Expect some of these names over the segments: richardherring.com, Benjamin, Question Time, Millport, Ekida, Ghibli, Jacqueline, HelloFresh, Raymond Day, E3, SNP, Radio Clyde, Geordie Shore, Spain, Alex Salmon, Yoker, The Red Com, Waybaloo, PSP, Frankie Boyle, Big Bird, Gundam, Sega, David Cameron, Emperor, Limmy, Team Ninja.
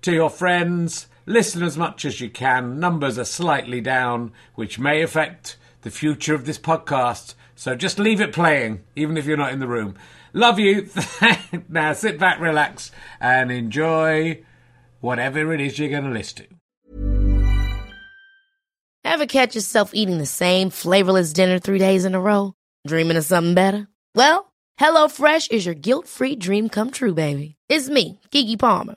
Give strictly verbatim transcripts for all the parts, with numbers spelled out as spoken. to your friends. Listen as much as you can. Numbers are slightly down, which may affect the future of this podcast. So just leave it playing, even if you're not in the room. Love you. Now sit back, relax, and enjoy whatever it is you're going to listen to. Ever catch yourself eating the same flavorless dinner three days in a row? Dreaming of something better? Well, HelloFresh is your guilt-free dream come true, baby. It's me, Keke Palmer.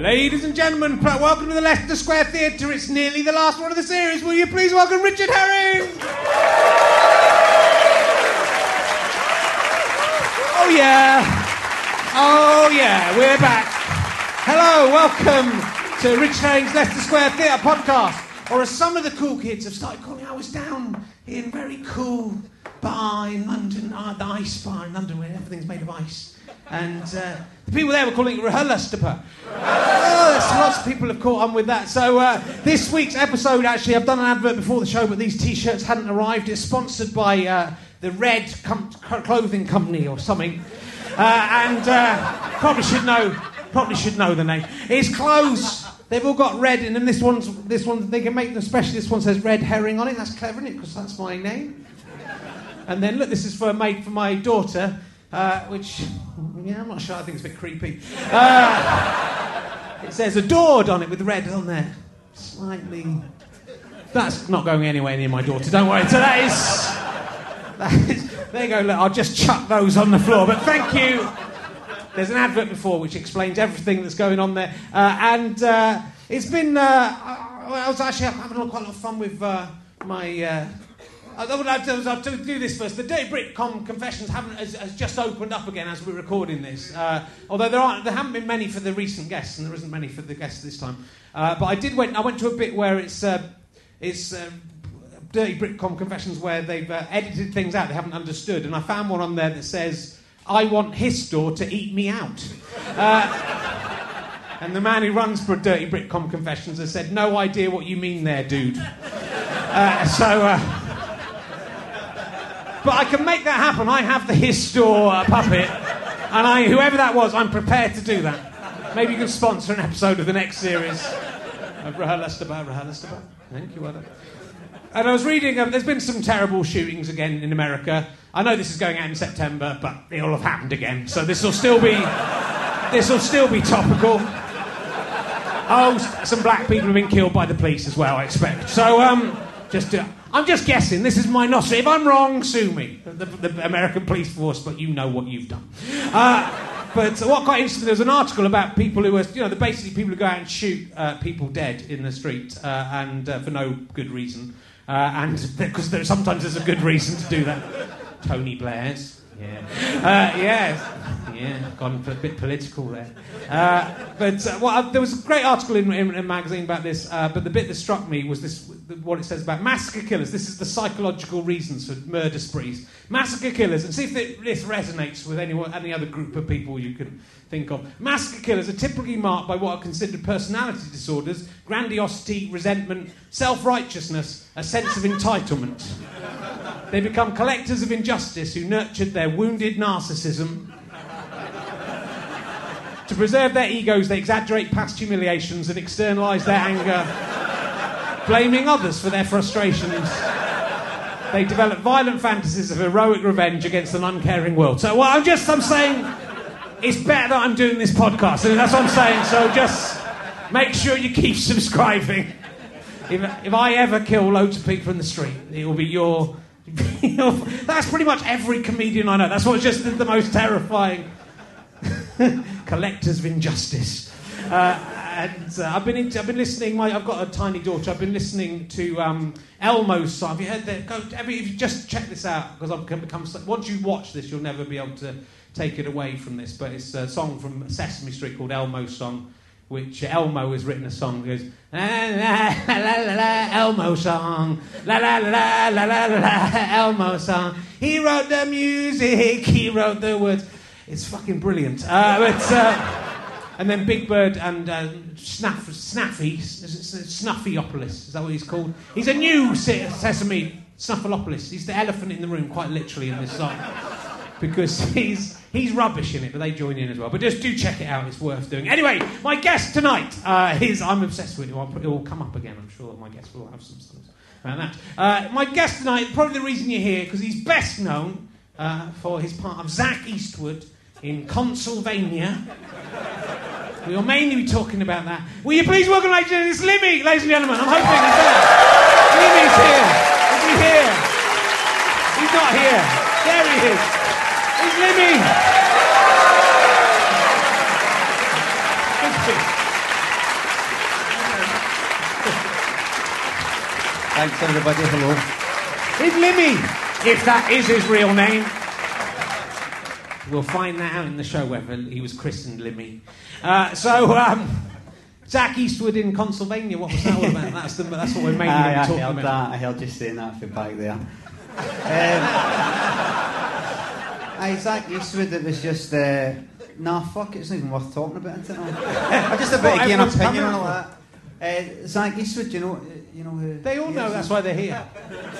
Ladies and gentlemen, welcome to the Leicester Square Theatre. It's nearly the last one of the series. Will you please welcome Richard Herring? Oh, yeah. Oh, yeah. We're back. Hello. Welcome to Richard Herring's Leicester Square Theatre podcast. Or as some of the cool kids have started calling, I was down in a very cool bar in London, uh, the ice bar in London, where everything's made of ice. And uh, the people there were calling it Rahal Estaba. Oh, lots of people have caught on with that. So uh, this week's episode, actually, I've done an advert before the show, but these T-shirts hadn't arrived. It's sponsored by uh, the Red Com- Clothing Company or something. Uh, and uh, probably should know probably should know the name. It's clothes. They've all got red, and then this one's, this one, they can make them special. This one says Red Herring on it. That's clever, isn't it? Because that's my name. And then, look, this is for made for my daughter, uh, which... Yeah, I'm not sure. I think it's a bit creepy. Uh, it says adored on it with red on there. Slightly. That's not going anywhere near my daughter. Don't worry. So that is... That is there you go. Look, I'll just chuck those on the floor. But thank you. There's an advert before which explains everything that's going on there. Uh, and uh, it's been... Uh, I, I was actually having quite a lot of fun with uh, my... Uh, I'll do this first. The Dirty Britcom Confessions haven't has, has just opened up again as we're recording this. Uh, although there aren't, there haven't been many for the recent guests, and there isn't many for the guests this time. Uh, but I did went. I went to a bit where it's uh, it's uh, Dirty Britcom Confessions where they've uh, edited things out they haven't understood, and I found one on there that says, "I want Histor to eat me out." Uh, and the man who runs for Dirty Britcom Confessions has said, "No idea what you mean there, dude." Uh, so. Uh, But I can make that happen. I have the Histor puppet. And I, whoever that was, I'm prepared to do that. Maybe you can sponsor an episode of the next series of Rahal Estaba, Rahal Estaba. Thank you, Adam. And I was reading, um, there's been some terrible shootings again in America. I know this is going out in September, but it all have happened again. So this will still be, this will still be topical. Oh, some black people have been killed by the police as well, I expect. So, um, just to, I'm just guessing. This is my nostri. If I'm wrong, sue me, the, the American police force. But you know what you've done. Uh, but what got interesting, there was an article about people who were, you know, the basically people who go out and shoot uh, people dead in the street, uh, and uh, for no good reason, uh, and because there, sometimes there's a good reason to do that. Tony Blair's. Yeah, uh, yeah, yeah. Gone a bit political there, uh, but uh, well, uh, there was a great article in, in, in a magazine about this. Uh, but the bit that struck me was this: what it says about massacre killers. This is the psychological reasons for murder sprees. Massacre killers, and see if it, this resonates with anyone, any other group of people you can think of. Massacre killers are typically marked by what are considered personality disorders: grandiosity, resentment, self-righteousness, a sense of entitlement. They become collectors of injustice who nurtured their wounded narcissism. To preserve their egos, they exaggerate past humiliations and externalise their anger, blaming others for their frustrations. They develop violent fantasies of heroic revenge against an uncaring world. So, well, I'm just, I'm saying, it's better that I'm doing this podcast. And that's what I'm saying. So just make sure you keep subscribing. If, if I ever kill loads of people in the street, it will be your... That's pretty much every comedian I know. That's what's just the, the most terrifying. Collectors of injustice. Uh, and uh, I've been into, I've been listening. My I've got a tiny daughter. I've been listening to um, Elmo's song. Have you heard that? Go. Every, if you just check this out, because I've become. Once you watch this, you'll never be able to take it away from this. But it's a song from Sesame Street called Elmo's Song, which Elmo has written a song that goes, la, la, la, la, la, Elmo song, la, la, la, la, la, la, Elmo song. He wrote the music, he wrote the words. It's fucking brilliant. Uh, but, uh, and then Big Bird and uh, Snuff, Snaffy, Snuffyopolis, is that what he's called? He's a new Sesame, Snuffyopolis. He's the elephant in the room, quite literally, in this song. Because he's he's rubbish in it, but they join in as well. But just do check it out; it's worth doing. Anyway, my guest tonight uh, is I'm obsessed with it. It will come up again, I'm sure. My guest will have some stuff around that. Uh, my guest tonight, probably the reason you're here, because he's best known uh, for his part of Zach Eastwood in Consulvania. We'll mainly be talking about that. Will you please welcome, ladies and gentlemen, it's Limmy, ladies and gentlemen. I'm hoping Limmy's here. Is he here? He's not here. There he is. It's Limmy! Thanks, everybody. Hello. It's Limmy, if that is his real name. We'll find that out in the show whether he was christened Limmy. Uh, so, um, Zach Eastwood in Consulvania, what was that all about? That's, the, that's what we're mainly Aye, I talking heard about. That. I heard you saying that from back there. Um, Aye, Zach Eastwood, it was just, uh, nah, fuck it, it's not even worth talking about, isn't it? I just a bit well, of an opinion on all that. Uh, Zach Eastwood, you know, you know who... They all know, is, that's who? Why they're here.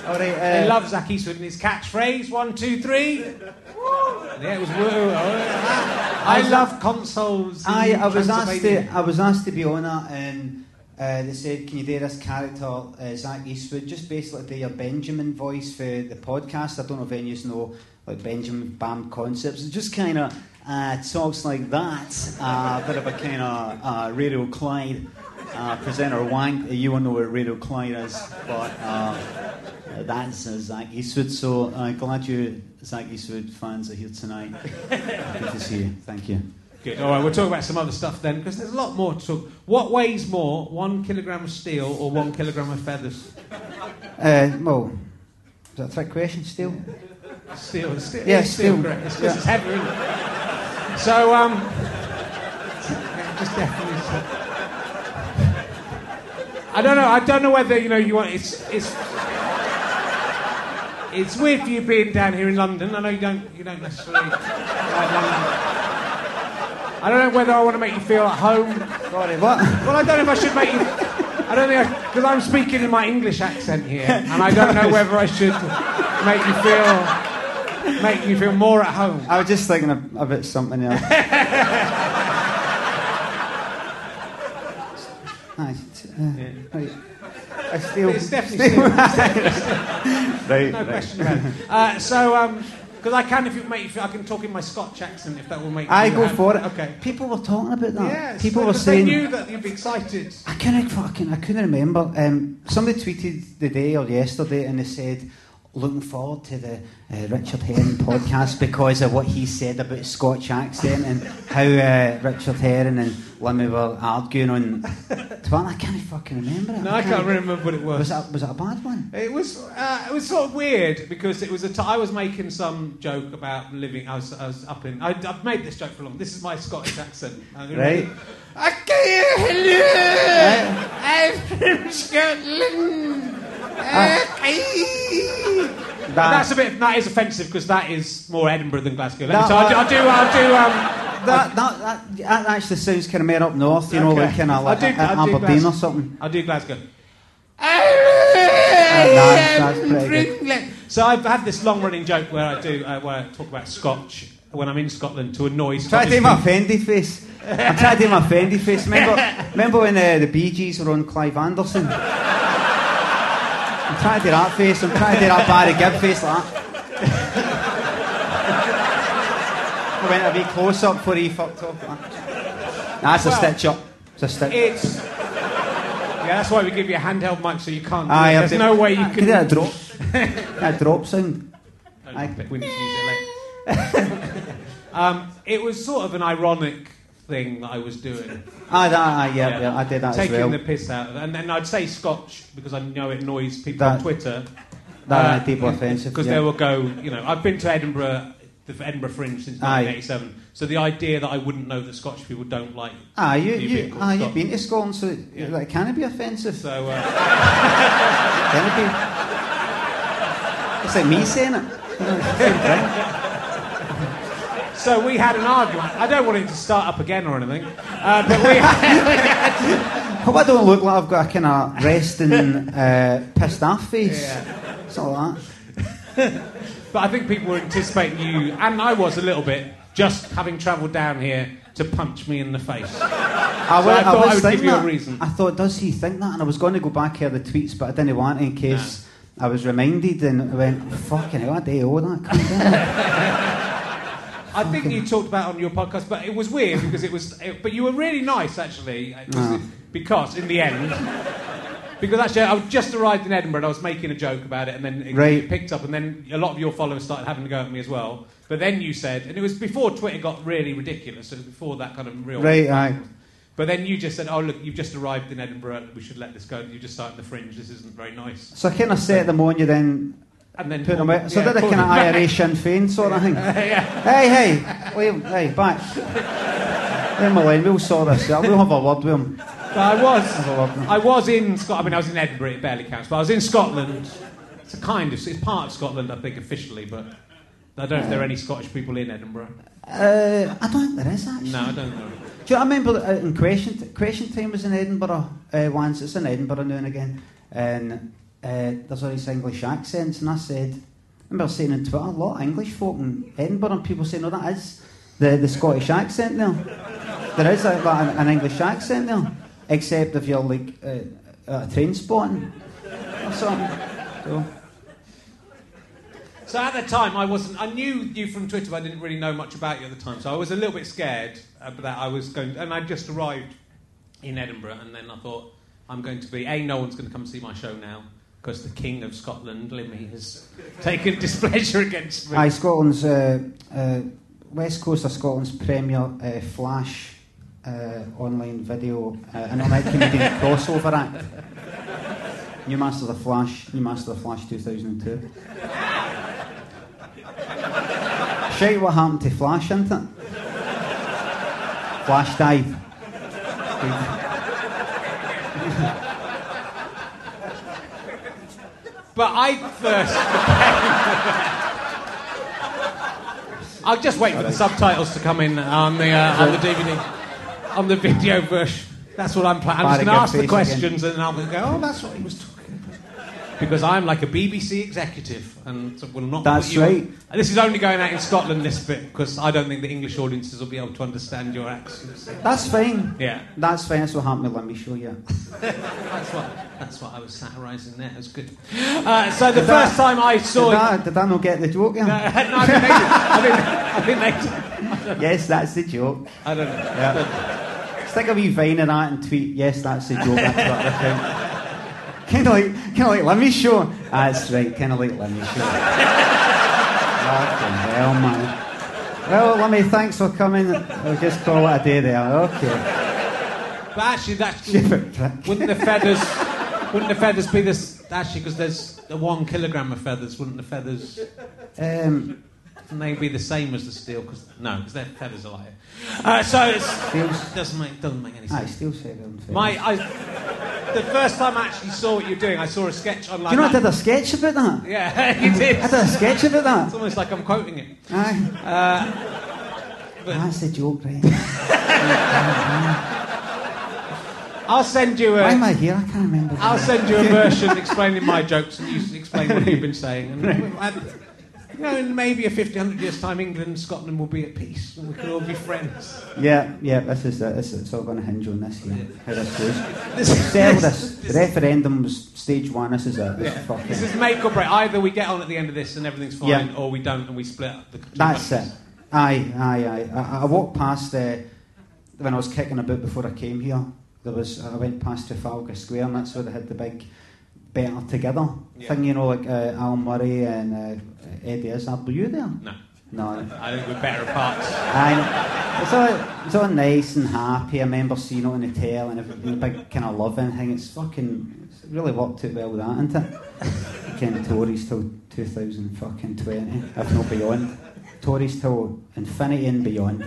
All right, uh, they love Zach Eastwood and his catchphrase, one, two, three. Yeah, it was woo. I love consoles. Aye, I was, asked to, I was asked to be on that, and uh, they said, can you do this character, uh, Zach Eastwood, just basically do your Benjamin voice for the podcast. I don't know if any of you know... like Benjamin Bam Concepts, it just kind of uh, talks like that, uh, a bit of a kind of uh, Radio Clyde uh, presenter wank. You all know what Radio Clyde is, but uh, that's uh, Zach Eastwood, so uh, glad you Zach Eastwood fans are here tonight. Good to see you, thank you. Good. All right, we'll talk about some other stuff then, because there's a lot more to talk. What weighs more, one kilogram of steel or one kilogram of feathers? Uh, well, is that a trick question, steel? Steel, steel, yeah, steel, steel. Correct. It's because yeah. It's heavy, isn't it? So, um, just definitely. So. I don't know. I don't know whether you know you want. It's it's it's weird for you being down here in London. I know you don't you don't necessarily like London. I don't know whether I want to make you feel at home. Sorry, what? Well, I don't know if I should make you. I don't think because I'm speaking in my English accent here, and I don't know whether I should. Make you feel, make you feel more at home. I was just thinking about something else. Nice. Uh, yeah. Right. I feel. It's definitely. Still, right. Still, right. No right. question about it. Uh, so, um, Because I can, if you make, I can talk in my Scotch accent, if that will make. I go happy. for it. Okay. People were talking about that. Yes. People were saying they knew that you'd be excited. I couldn't fucking. I couldn't remember. Um, somebody tweeted the day or yesterday, and they said, "Looking forward to the uh, Richard Herring podcast because of what he said about Scotch accent and how uh, Richard Herring and Limmy were arguing on." I can't fucking remember it. No, I can't, I can't remember what it was. Was it, was it a bad one? It was. Uh, it was sort of weird because it was. A t- I was making some joke about living. I was. I was up in. I, I've made this joke for long. This is my Scottish accent. Right. Okay. Hello. Right. I'm from Scotland. Uh, okay. That, that's a bit. That is offensive because that is more Edinburgh than Glasgow. That, so I, I do. I do. Um, That, that that that actually sounds kind of made up north, you okay. know, like kind of like do, Aberdeen or something. I do Glasgow. I uh, that's, that's so I've had this long-running joke where I do uh, where I talk about Scotch when I'm in Scotland to annoy. I'm trying to do my Fendi face. I'm trying to do my Fendi face. Remember, remember when uh, the Bee Gees were on Clive Anderson? I'm trying to do that face. I'm trying to do that Barry Gibb face like that. I went a wee close up before he fucked off. That's nah, well, a stitch up. It's a stitch. It's yeah. That's why we give you a handheld mic so you can't. Do Aye, it. There's no way you can. Can do a drop. A drop sound. No, I think we need to use it later. um, it was sort of an ironic thing that I was doing. Ah, that, uh, yeah, yeah, yeah, I did that Taking as well. Taking the piss out of it, and then I'd say Scotch because I know it annoys people that, on Twitter. That uh, people are offensive because yeah. they will go. You know, I've been to Edinburgh. The Edinburgh Fringe since nineteen eighty-seven. Aye. So the idea that I wouldn't know that Scottish people don't like. Ah, you, you, being ah, you've been to Scotland, so yeah. like, can it be offensive? So, uh, can it be? It's like me saying it. So we had an argument. I don't want it to start up again or anything, uh, but we. Had... Hope I don't look like I've got a kind of resting, uh, pissed off face. Yeah. It's all that. But I think people were anticipating you, and I was a little bit, just having travelled down here to punch me in the face. I, so I, I thought I, I would give you that. a reason. I thought, does he think that? And I was going to go back here the tweets, but I didn't want it in case no. I was reminded, and I went, fucking hell, I day owe that. I think fucking. You talked about it on your podcast, but it was weird because it was... It, but you were really nice, actually, no. because in the end... Because actually, I just arrived in Edinburgh and I was making a joke about it, and then it right. picked up, and then a lot of your followers started having to go at me as well. But then you said, and it was before Twitter got really ridiculous, so it was before that kind of real... Right, aye. But then you just said, oh, look, you've just arrived in Edinburgh, we should let this go, you just started the Fringe, this isn't very nice. So I kind of set them on you then... And then... Put them out. So yeah, did a kind of I R A Sinn Féin sort of thing. Uh, yeah. Hey, hey, Liam, hey, back. Then my line, we'll sort this out, we'll have a word with them. But I was, I was in Scotland. I mean, I was in Edinburgh. It barely counts, but I was in Scotland. It's a kind of, it's part of Scotland, I think, officially. But I don't know if there are any Scottish people in Edinburgh. Uh, I don't think there is actually. No, I don't know. Do you know, I remember uh, in Question Question Time was in Edinburgh uh, once. It's in Edinburgh now and again, and uh, there's all these English accents. And I said, I remember saying on Twitter, a lot of English folk in Edinburgh, and people saying, "No, that is the, the Scottish accent now. There is like, like an English accent now." Except if you're like uh, at a train spotting or something. So. so at the time, I wasn't. I knew you from Twitter, but I didn't really know much about you at the time. So I was a little bit scared that I was going. To, and I just arrived in Edinburgh, and then I thought, I'm going to be a. No one's going to come see my show now because the King of Scotland, Limmy, has taken displeasure against me. Aye, Scotland's uh, uh, West Coast of Scotland's premier uh, flash. Uh, online video uh, internet comedian crossover act. New Master of the Flash, New Master of the Flash two thousand two. Shite what happened to Flash, isn't it? Flash died. But I first. I'll just wait Sorry. for the subtitles to come in on the uh, on the D V D. On the video version, that's what I'm planning. I'm just going to ask the questions again. And I'll go, oh, that's what he was talking about. because I'm like a B B C executive and will not. That's right. And this is only going out in Scotland, this bit, because I don't think the English audiences will be able to understand your accents. That's fine. Yeah. That's fine. That's what happened with Limmy Show, yeah. that's what that's what I was satirising there. It was good. Uh, so the did first that, time I saw... Did, you, that, did I not get the joke? Yeah? No, no, I didn't make it. I didn't, I didn't make it. Yes, that's the joke. I don't know. Yeah. Stick a wee vine in that and tweet, yes, that's the joke. That's kind of like, kind of like Limmy's Show. That's right, kind of like Limmy's Show. Fucking hell, man. Well, Limmy, thanks for coming. I'll just call it a day there. Okay. But actually, that's... wouldn't the feathers... Wouldn't the feathers be this... Actually, because there's the one kilogram of feathers. Wouldn't the feathers... Um... And they'd be the same as the steel, because no, because their feathers are like it. Uh, so it doesn't make doesn't make any sense. I still say it. My, I, the first time I actually saw what you're doing, I saw a sketch online. Do you know, that. I did a sketch about that. Yeah, you did. I did a sketch about that. It's almost like I'm quoting it. Aye. Uh, but that's the joke, right? I'll send you a. Why am I here? I can't remember. I'll send you a version explaining my jokes, and you explain what you've been saying. And right. I, I, You know, in maybe a fifty, a hundred years' time, England and Scotland will be at peace and we can all be friends. Yeah, yeah, this is it. This, it's all going to hinge on this here. How this goes. This, Sell this. this. The referendum was stage one. This is it. This, yeah. is, this is make or break. Either we get on at the end of this and everything's fine, yeah. or we don't and we split up the country. That's it. Aye, aye, aye. I, I walked past, uh, when I was kicking about before I came here, there was I went past Trafalgar Square and that's where they had the big... Better Together yeah. thing, you know, like uh, Alan Murray and uh, Eddie Izzard. Were you there? No. No. I think we're better apart. It's all, it's all nice and happy. I remember seeing it on the tail and everything, the big kind of loving thing. It's fucking, it's really worked out well with that, isn't it? Again, Tories till two thousand twenty, if not beyond. Tories till infinity and beyond.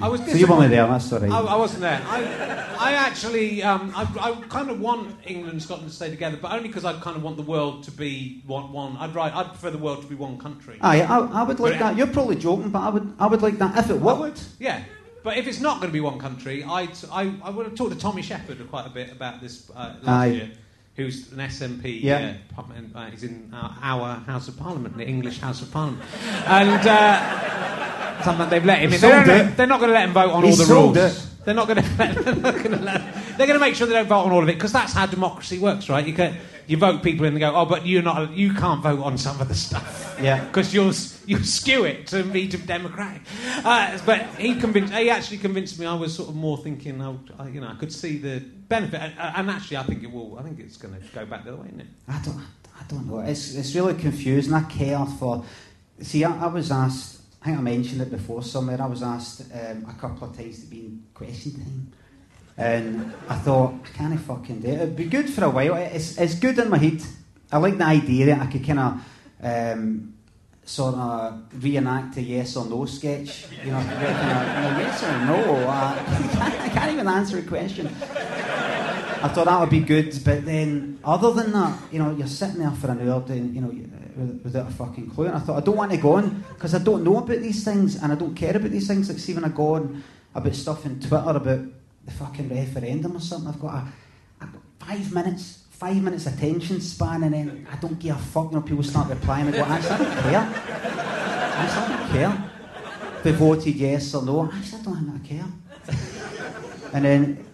I was so you weren't there, that's all right. I, I wasn't there. I, I actually, um, I, I kind of want England and Scotland to stay together, but only because I kind of want the world to be one. one. I'd right, I'd prefer the world to be one country. Aye, I, I would like but that. It, You're probably joking, but I would, I would like that if it worked. I would, yeah. But if it's not going to be one country, I'd, I, I would have talked to Tommy Sheppard quite a bit about this uh, last Aye. year, who's an S N P. Yeah. Uh, uh, he's in our, our House of Parliament, the English House of Parliament, and. Uh, Something they've let him. They they're not going to let him vote on He's all the rules. It. They're not going to. They're going to make sure they don't vote on all of it because that's how democracy works, right? You can, you vote people in and they go, oh, but you're not. You can't vote on some of the stuff. Yeah. Because you'll you skew it to be democratic. Uh, but he convinced. He actually convinced me. I was sort of more thinking. I, I you know, I could see the benefit. And, and actually, I think it will. I think it's going to go back the other way, isn't it? I don't. I don't know. It's it's really confusing. I care for. See, I, I was asked. I think I mentioned it before somewhere. I was asked um, a couple of times to be in Question Time. And I thought, I can't fucking do it. It'd be good for a while. It's, it's good in my head. I like the idea that I could kind of um, sort of reenact a yes or no sketch. You know, kinda, no, yes or no. Uh, I, can't, I can't even answer a question. I thought that would be good. But then, other than that, you know, you're sitting there for an hour doing, you know, without a fucking clue, and I thought I don't want to go on because I don't know about these things and I don't care about these things. Like, see, when I go on about stuff on Twitter about the fucking referendum or something, I've got, a, I've got five minutes five minutes attention span, and then I don't give a fuck. You know, people start replying and go, actually I don't care actually I don't care if they voted yes or no. Actually I don't I care. And then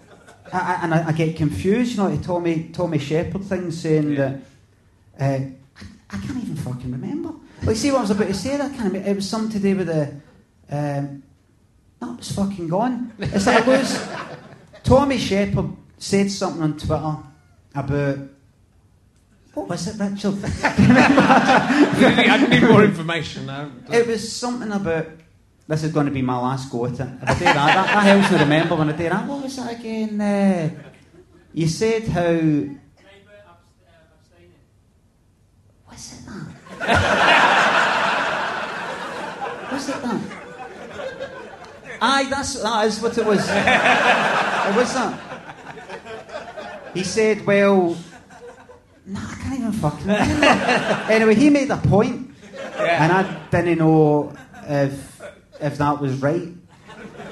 I, I, and I, I get confused, you know, the Tommy, Tommy Sheppard thing saying yeah. that uh, I can't even fucking remember. Like, see what I was about to say? That kind of, it was something to do with the... Um, no, it's fucking gone. It's like I lose... Tommy Sheppard said something on Twitter about... What was it, Richard? I didn't need more information. No. It was something about... This is going to be my last go at it. If I do that, that, that helps me remember when I do that. What was that again? Uh, you said how... Was it that? Aye, that's that is what it was. It was that. He said, "Well, no, I can't even fucking remember." Anyway, he made a point, yeah. and I didn't know if if that was right.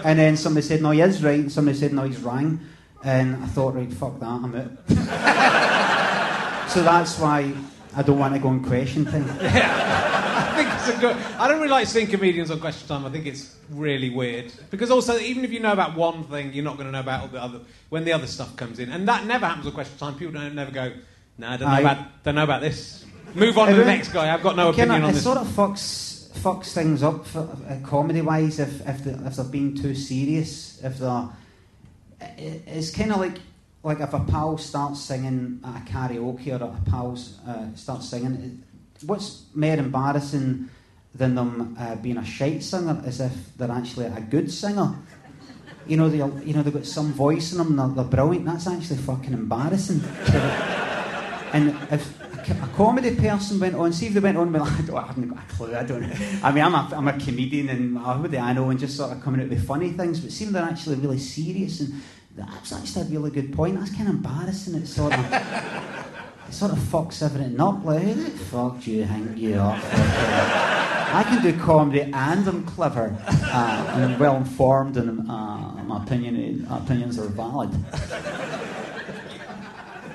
And then somebody said, "No, he is right," and somebody said, "No, he's wrong." And I thought, "Right, fuck that, I'm out." so that's why I don't want to go on Question Time. Yeah, I think it's a good... I don't really like seeing comedians on Question Time. I think it's really weird. Because also, even if you know about one thing, you're not going to know about all the other... when the other stuff comes in. And that never happens on Question Time. People don't never go, nah, I don't know, I... about, don't know about this. Move on it to really... the next guy. I've got no opinion I, on it this. It sort of fucks, fucks things up uh, comedy-wise if, if, the, if they're being too serious. If they're... It's kind of like... Like, if a pal starts singing at a karaoke or a pal uh, starts singing, what's more embarrassing than them uh, being a shite singer is if they're actually a good singer. You know, they, you know, they've got some voice in them, they're, they're brilliant. That's actually fucking embarrassing. And if a, a comedy person went on, see if they went on with, like, I haven't got a clue, I don't know. I mean, I'm a, I'm a comedian and who do I know, and just sort of coming out with funny things, but see if they're actually really serious and... That's actually a really good point. That's kind of embarrassing. It sort of, it sort of fucks everything up. Like, who the fuck do you think you are? I can do comedy and I'm clever uh, and I'm well informed and uh, my opinion, opinions are valid.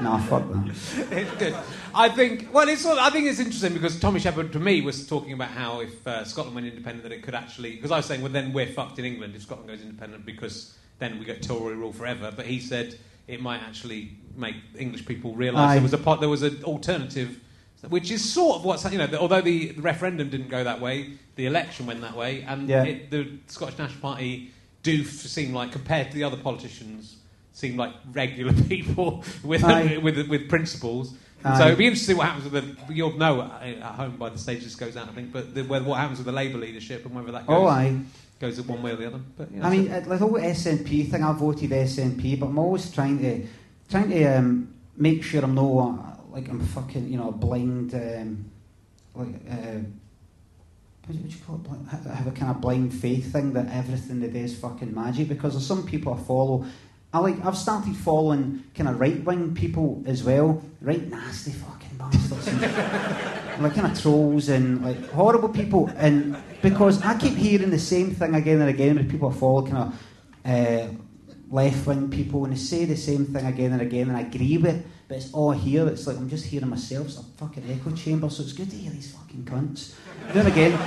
Nah, fuck that. It's good. I think. Well, it's. I think it's interesting because Tommy Sheppard, to me, was talking about how if uh, Scotland went independent, that it could actually. Because I was saying, well, then we're fucked in England if Scotland goes independent because. Then we get Tory rule forever. But he said it might actually make English people realise there was a pot, there was an alternative, which is sort of what's, you know. The, although the, the referendum didn't go that way, the election went that way, and yeah. it, the Scottish National Party do seem like, compared to the other politicians, seem like regular people with with with principles. So it'd be interesting what happens with the. You'll know at home by the stage this goes out, I think. But the, what happens with the Labour leadership and whether that goes. Oh, aye. Goes one way or the other. But, you know, I mean, it. The whole S N P thing. I voted S N P, but I'm always trying to, trying to um, make sure I'm no uh, like I'm fucking, you know, blind, um, like uh, what do you call it? I have a kind of blind faith thing that everything today is fucking magic. Because there's some people I follow. I like. I've started following kind of right wing people as well. Right nasty fucking bastards. And, like, kind of trolls and like horrible people. And because I keep hearing the same thing again and again with people I follow, kind of uh, left wing people, and they say the same thing again and again, and I agree with it. But it's all here. It's like I'm just hearing myself. It's a fucking echo chamber. So it's good to hear these fucking cunts doing it again.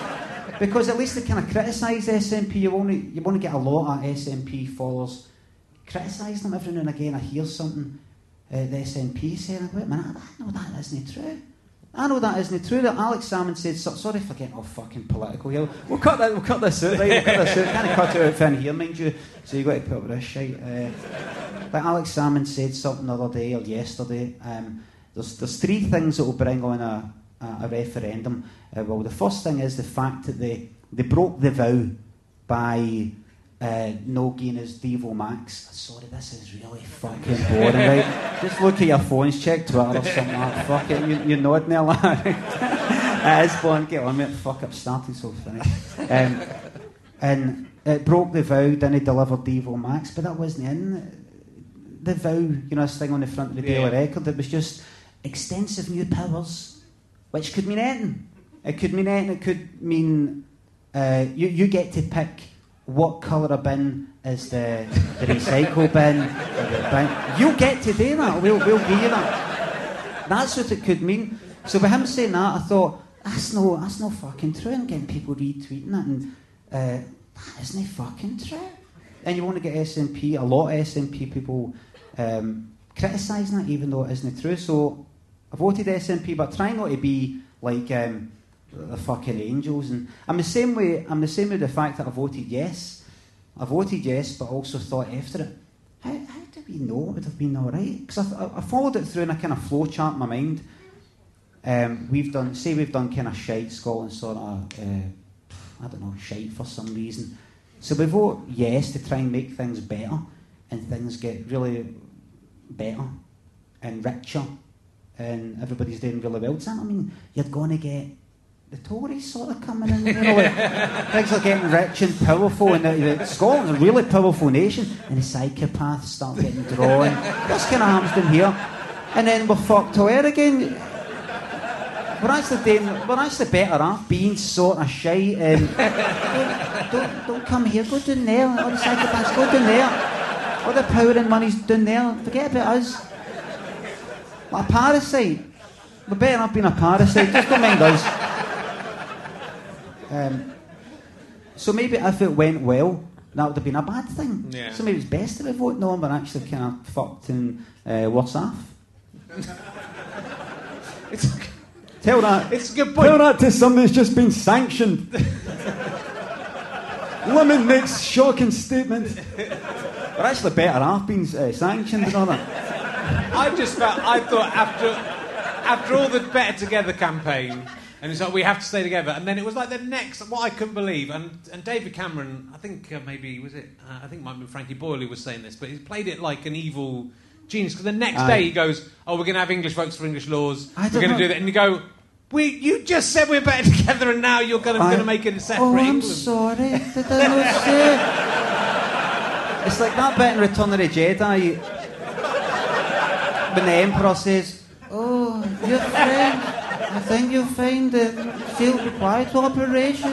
Because at least they kind of criticise S N P. You only you want to get a lot of S N P followers. Criticise them every now and again. I hear something uh, the S N P saying, wait a minute, I know that isn't true. I know that isn't true. That Alex Salmon said, so, sorry for getting all fucking political here. We'll cut that. We'll cut this out. Right? We'll cut this out. Can't cut it out from here, mind you. So you got to put up with this shite. Uh, like Alex Salmon said something the other day or yesterday. Um, there's there's three things that will bring on a a, a referendum. Uh, well, the first thing is the fact that they they broke the vow by. Uh, no gain is Devo Max. Sorry, this is really fucking boring, right? Just look at your phones, check Twitter or something like that. Fuck it, you, you're nodding a lot. It is boring, get on with it. Fuck, I've started so finished. Um, and it broke the vow, didn't deliver Devo Max, but that wasn't in the vow, you know, this thing on the front of the Daily yeah. Record. It was just extensive new powers, which could mean anything. It could mean anything. It could mean uh, you, you get to pick. What colour a bin is the, the recycle bin? The bin? You'll get to do that. We'll, we'll give you that. That's what it could mean. So with him saying that, I thought, that's no, that's no fucking true. I'm getting people retweeting it, and uh, that isn't fucking true. And you want to get S N P, a lot of S N P people um, criticising that, even though it isn't true. So I voted S N P, but try not to be like... Um, the fucking angels. And I'm the same way I'm the same with the fact that I voted yes I voted yes but also thought after it, how, how do we know it would have been alright? Because I, I followed it through in a kind of flow chart in my mind. um, we've done say we've done kind of shite Scotland sort of uh, I don't know shite for some reason, so we vote yes to try and make things better, and things get really better and richer and everybody's doing really well. Does that mean you're going to get the Tories sort of coming in, you know, like, things are getting rich and powerful, and uh, Scotland's a really powerful nation, and the psychopaths start getting drawn. That's kind of happens down here, and then we're fucked to air again. We're actually doing, we're actually better off being sort of shite. Um, don't, don't, don't come here. Go down there. All the psychopaths, go down there. All the power and money's down there. Forget about us. Like a parasite. We better not be in a parasite, just don't mind us. Um, so maybe if it went well, that would have been a bad thing. Yeah. So maybe it's best that I vote no, but actually kind of fucked and uh, worse off. It's okay. Tell that. It's a good point. Tell that to somebody who's just been sanctioned. Lemon makes shocking statements. We're actually better off being uh, sanctioned than all that. I just felt, I thought after after all the Better Together campaign, and it's like, we have to stay together, and then it was like the next, what I couldn't believe, and, and David Cameron, I think uh, maybe, was it, uh, I think it might have been Frankie Boyle who was saying this, but he played it like an evil genius, because the next Aye. day he goes, oh, we're going to have English votes for English laws, we're going to do that, and you go... We, you just said we're better together, and now you're going to make it a separate. Oh, I'm England. sorry. Did I not say? It's like that bit in Return of the Jedi when the Emperor says, "Oh, your friend, I think you'll find the field required to operation."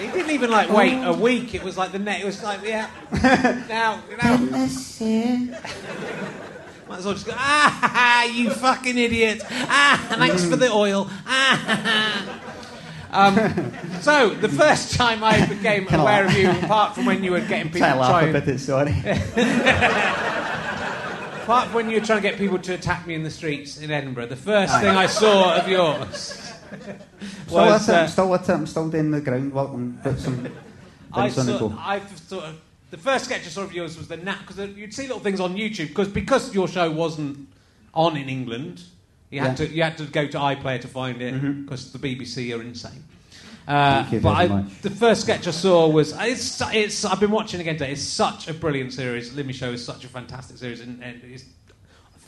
He didn't even like wait oh. a week. It was like the net. It was like yeah. now, now. Didn't I say? Might as well just go. Ah, ha, ha, you fucking idiot! Ah, thanks mm. for the oil. Ah. Ha, ha. Um, so the first time I became aware of you, apart from when you were getting people to try and... a bit. Sorry. Apart from when you were trying to get people to attack me in the streets in Edinburgh, the first thing I saw of yours. Still was, at it, uh, still at it, I'm still doing the groundwork and put some things on the go. I've sort of, the first sketch I saw of yours was the nap, because you'd see little things on YouTube, because because your show wasn't on in England, you had, yeah. to, you had to go to iPlayer to find it, because mm-hmm. the B B C are insane. Uh, Thank you very but I, much. The first sketch I saw was, it's, it's, I've been watching again today, it's such a brilliant series, Limmy Show is such a fantastic series, and, and it's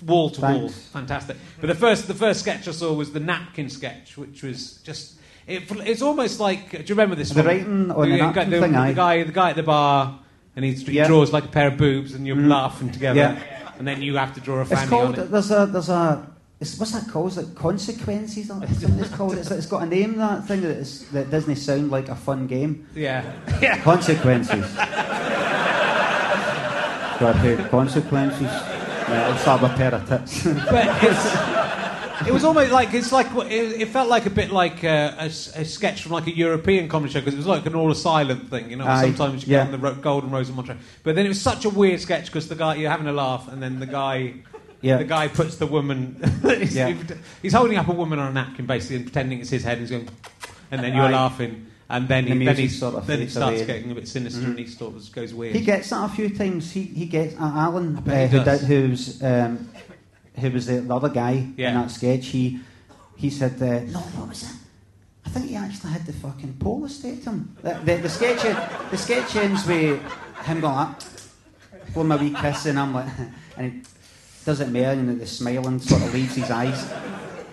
wall to wall, fantastic. But the first, the first sketch I saw was the napkin sketch, which was just it, it's almost like. Do you remember this? The one? writing on the, the napkin the, thing. The, the guy, the guy at the bar, and he yeah. draws like a pair of boobs, and you're mm. laughing together, yeah. and then you have to draw a fanny it's called, on it. There's a, there's a, it's, what's that called? It's like consequences. Or something it's called. It's, it's got a name. That thing that, it's, that doesn't sound like a fun game. Yeah. yeah. Consequences. Got to consequences. Yeah, I'll stab a pair of tits. But it's, it was almost like it's like it, it felt like a bit like a, a, a sketch from like a European comedy show, because it was like an all silent thing, you know. Aye, sometimes you yeah. get on the Golden Rose in Montreal, but then it was such a weird sketch because the guy you're having a laugh, and then the guy, yeah. the guy puts the woman, he's, yeah. he's holding up a woman on a napkin basically and pretending it's his head, and he's going, and then you're Aye. laughing. And then the he, then he, sort of then he starts away. getting a bit sinister, mm-hmm. and he sort of goes weird. He gets that a few times. He he gets uh, Alan, uh, who did, who's um, who was the, the other guy yeah. in that sketch. He he said, uh, "No, what was it? I think he actually had the fucking pole estate him." The, the, the sketch the sketch ends with him going like, blowing my wee kiss, and I'm like, and he does it matter, and the smiling sort of leaves his eyes.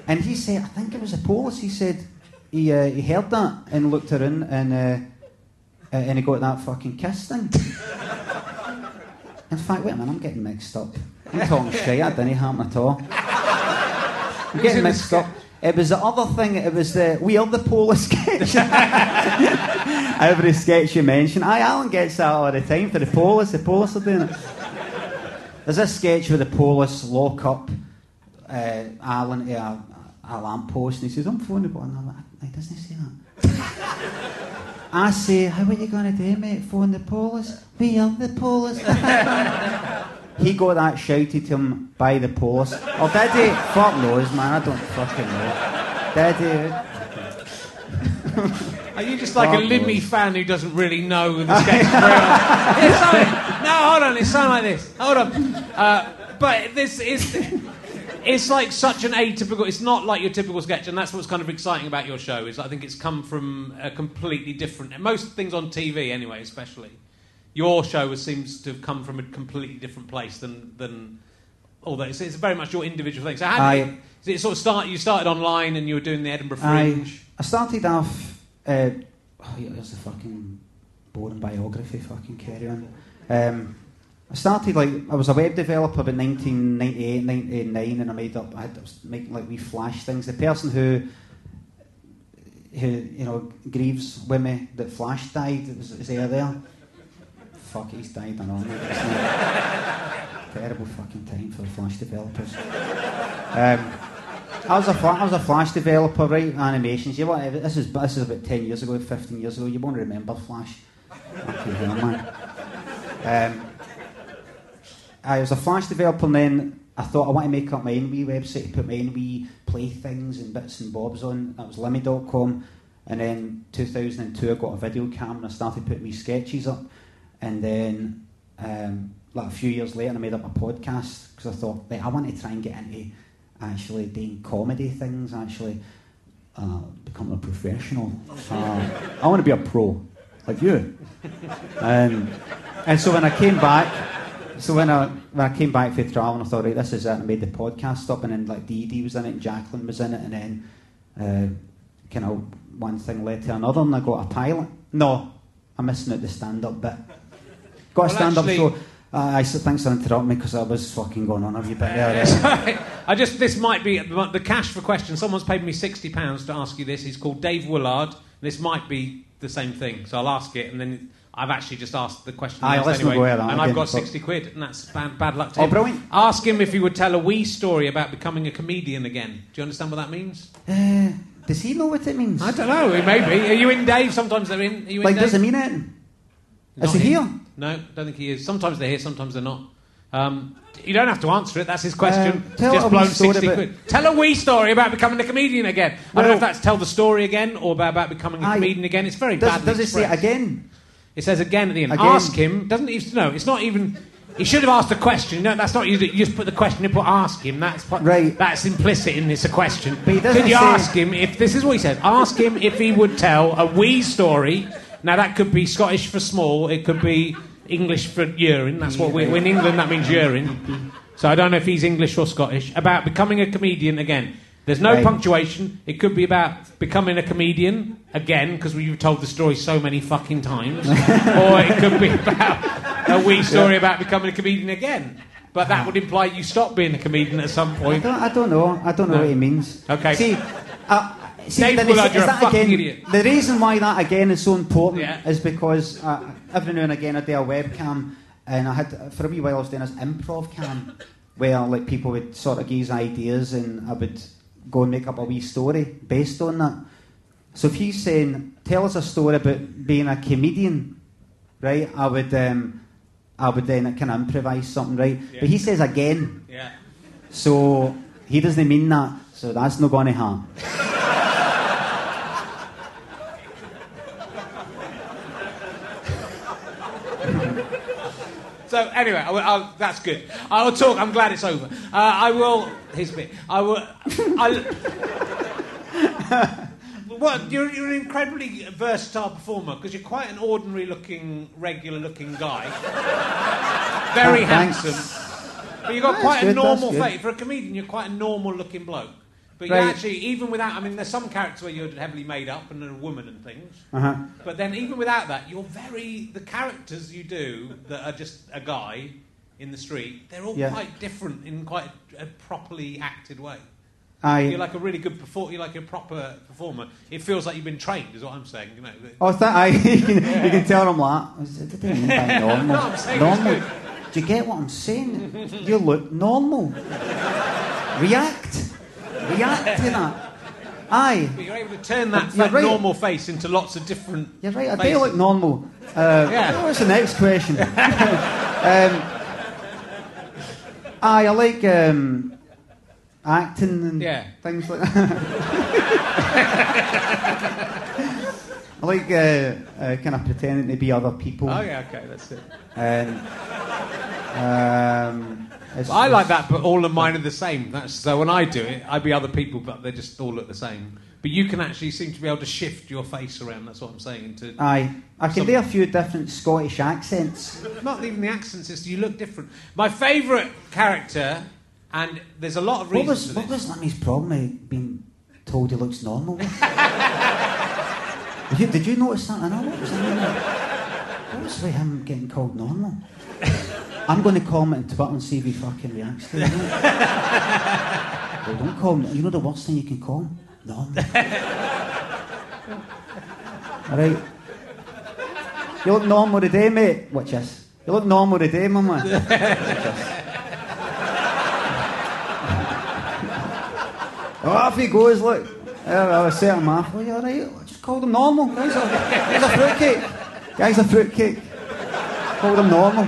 And he said, "I think it was a pole." He said. He uh, he heard that and looked her in, and uh, uh, and he got that fucking kiss thing. In fact, wait a minute, I'm getting mixed up. I'm talking shit. I didn't happen at all. I'm getting mixed up. It was the other thing. It was the we are the polar sketch. Every sketch you mention, I Alan gets that all the time for the police. The police are doing it. There's a sketch where the police lock up uh, Alan to a, a lamppost, and he says, "I'm phoning," and I'm like, he doesn't say that. I say, "How are you going to do, mate? Phone the police? We are the police." He got that shouted to him by the police. Or did he? Fuck knows, man. I don't fucking know. Did he? Are you just like Fuck a Limmy knows. fan who doesn't really know the sketch? Like, no, hold on. It's something like this. Hold on. Uh, but this is... It's like such an atypical... It's not like your typical sketch, and that's what's kind of exciting about your show, is I think it's come from a completely different... Most things on T V, anyway, especially. Your show seems to have come from a completely different place than... than all that. It's, it's very much your individual thing. So how did I, you... It sort of start, you started online, and you were doing the Edinburgh Fringe. I, I started off... Uh, oh, yeah, there's a fucking boring biography, fucking carry on. Um... I started like I was a web developer in nineteen ninety-eight, ninety-nine, and I made up. I was making like wee flash things. The person who, who you know, grieves with me that Flash died. Is, is there there? fuck, he's died and all that. Terrible fucking time for the Flash developers. Um, I was a fl- I was a Flash developer, right? Animations. You want this is this is about ten years ago, fifteen years ago. You won't remember Flash. Fucking hell, man. Um, I was a Flash developer, and then I thought I want to make up my own wee website to put my own wee playthings and bits and bobs on. That was Limmy dot com. And then two thousand two, I got a video camera and I started putting wee sketches up. And then, um, like a few years later, I made up a podcast because I thought, like, I want to try and get into actually doing comedy things, actually uh, becoming a professional. Uh, I want to be a pro, like you. Um, and so when I came back... So when I when I came back for the trial and I thought, right, this is it, I made the podcast up, and then like D D was in it and Jacqueline was in it, and then uh, kind of one thing led to another and I got a pilot. No, I'm missing out the stand-up bit. Got well, a stand-up actually, show. Uh, I thanks for interrupting me because I was fucking going on. Have you been there? Sorry. I just, this might be the cash for questions. Someone's paid me sixty pounds to ask you this. He's called Dave Willard. This might be the same thing, so I'll ask it and then... I've actually just asked the question Aye, last anyway, and again, I've got sixty quid, and that's bad, bad luck to him. Oh, brilliant. Ask him if he would tell a wee story about becoming a comedian again. Do you understand what that means? Uh, does he know what it means? I don't know, maybe. Are you in, Dave? Sometimes they're in. Are you in, like, Dave? Does it mean it? Is he here? No, don't think he is. Sometimes they're here, sometimes they're not. Um, you don't have to answer it, that's his question. Um, tell just a blown sixty quid. Tell a wee story about becoming a comedian again. Well, I don't know if that's tell the story again, or about becoming a I, comedian again. It's very bad. Does it say again? It says again at the end. Again. Ask him. Doesn't he? No, it's not even. He should have asked a question. No, that's not. You just put the question and put ask him. That's right. That's implicit in this a question. But he doesn't. Could you say... ask him if this is what he said? Ask him if he would tell a wee story. Now that could be Scottish for small. It could be English for urine. That's what we're in England. That means urine. So I don't know if he's English or Scottish. About becoming a comedian again. There's no right. punctuation. It could be about becoming a comedian again, because we've told the story so many fucking times. Or it could be about a wee story yeah. about becoming a comedian again. But that would imply you stop being a comedian at some point. I don't, I don't know. I don't know no. what it means. Okay. See, uh, see Dave Willard, you're a fucking again, idiot. The reason why that again is so important yeah. is because uh, every now and again I do a webcam, and I had for a wee while I was doing this improv cam where like people would sort of give ideas and I would. Go and make up a wee story based on that. So if he's saying, tell us a story about being a comedian, right? I would, um, I would then kind of improvise something, right? Yeah. But he says again, yeah. So he doesn't mean that. So that's not going to harm. So anyway, I'll, I'll, that's good. I'll talk. I'm glad it's over. Uh, I will. His bit. I will. I, what? You're, you're an incredibly versatile performer because you're quite an ordinary-looking, regular-looking guy. Very oh, handsome. Thanks. But you've got that's quite good, a normal face for a comedian. You're quite a normal-looking bloke. But right. you actually, even without, I mean, there's some characters where you're heavily made up and a woman and things. Uh-huh. But then even without that, you're very, the characters you do that are just a guy in the street, they're all yeah. quite different in quite a properly acted way. I, you're like a really good performer, you're like a proper performer. It feels like you've been trained, is what I'm saying. You know? Oh, that, I, you, can, yeah. you can tell I'm like, I didn't mean by normal. No, I'm saying normal. Do you get what I'm saying? You look normal. React. React to that. Aye. But you're able to turn that, that right. normal face into lots of different. You're right, I faces. do look normal. Uh, yeah. What's the next question? um, aye, I like um, acting and yeah. things like that. I like uh, uh, kind of pretending to be other people. Oh, yeah, okay, that's it. And. Um, Well, I like that, but all of mine are the same. That's, so when I do it, I'd be other people, but they just all look the same. But you can actually seem to be able to shift your face around, that's what I'm saying. To Aye. I can do a few different Scottish accents. Not even the accents, it's you look different. My favourite character, and there's a lot of reasons what was, for this. What was Limmy's problem with being told he looks normal? you, did you notice that? I know, what was that? What was with him getting called normal? I'm going to comment to Twitter and see if he fucking reacts to it. Well, don't call him. You know the worst thing you can call him? Normal. All right. You look normal today, mate. Watch this. You look normal today, my man. Off he goes, look. I was setting him off. Look, all right, I just called him normal. Guy's a fruitcake. Guy's a fruitcake. Called him normal.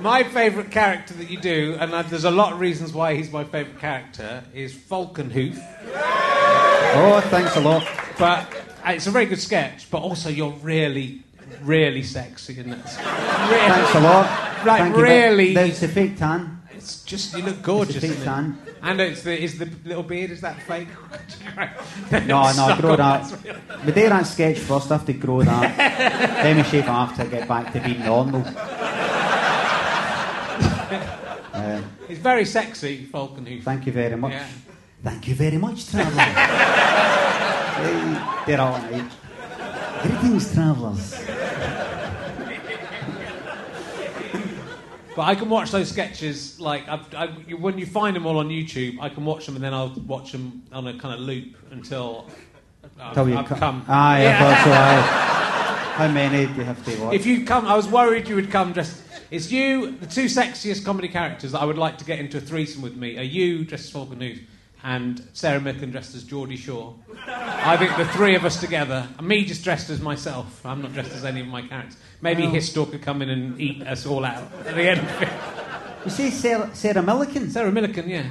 My favourite character that you do, and there's a lot of reasons why he's my favourite character, is Falconhoof. Oh, thanks a lot. But it's a very good sketch, but also you're really, really sexy in that sketch. Really, thanks a lot. Right, Thank really. There's a fake tan. It's just, you look gorgeous. It's a fake tan. It? And it's the, is the little beard, is that fake? no, no, grow that. We do that sketch first, I have to grow that. Then we shave after, get back to being normal. Uh, it's very sexy, Falconhoof. Thank you very much. Yeah. Thank you very much, Traveller. Hey, they're all right. Greetings, Travellers. But I can watch those sketches, like, I've, I, when you find them all on YouTube, I can watch them and then I'll watch them on a kind of loop until I've, I've you come. Aye, yeah. I thought so, aye. How many do you have to watch? If you come, I was worried you would come just... It's you, the two sexiest comedy characters that I would like to get into a threesome with me are you, dressed as Falconhoof, and Sarah Micklin, dressed as Geordie Shore. I think the three of us together, me just dressed as myself, I'm not dressed as any of my characters. Maybe oh. Histor could come in and eat us all out at the end of it. You see Sarah, Sarah Millican? Sarah Millican, yeah.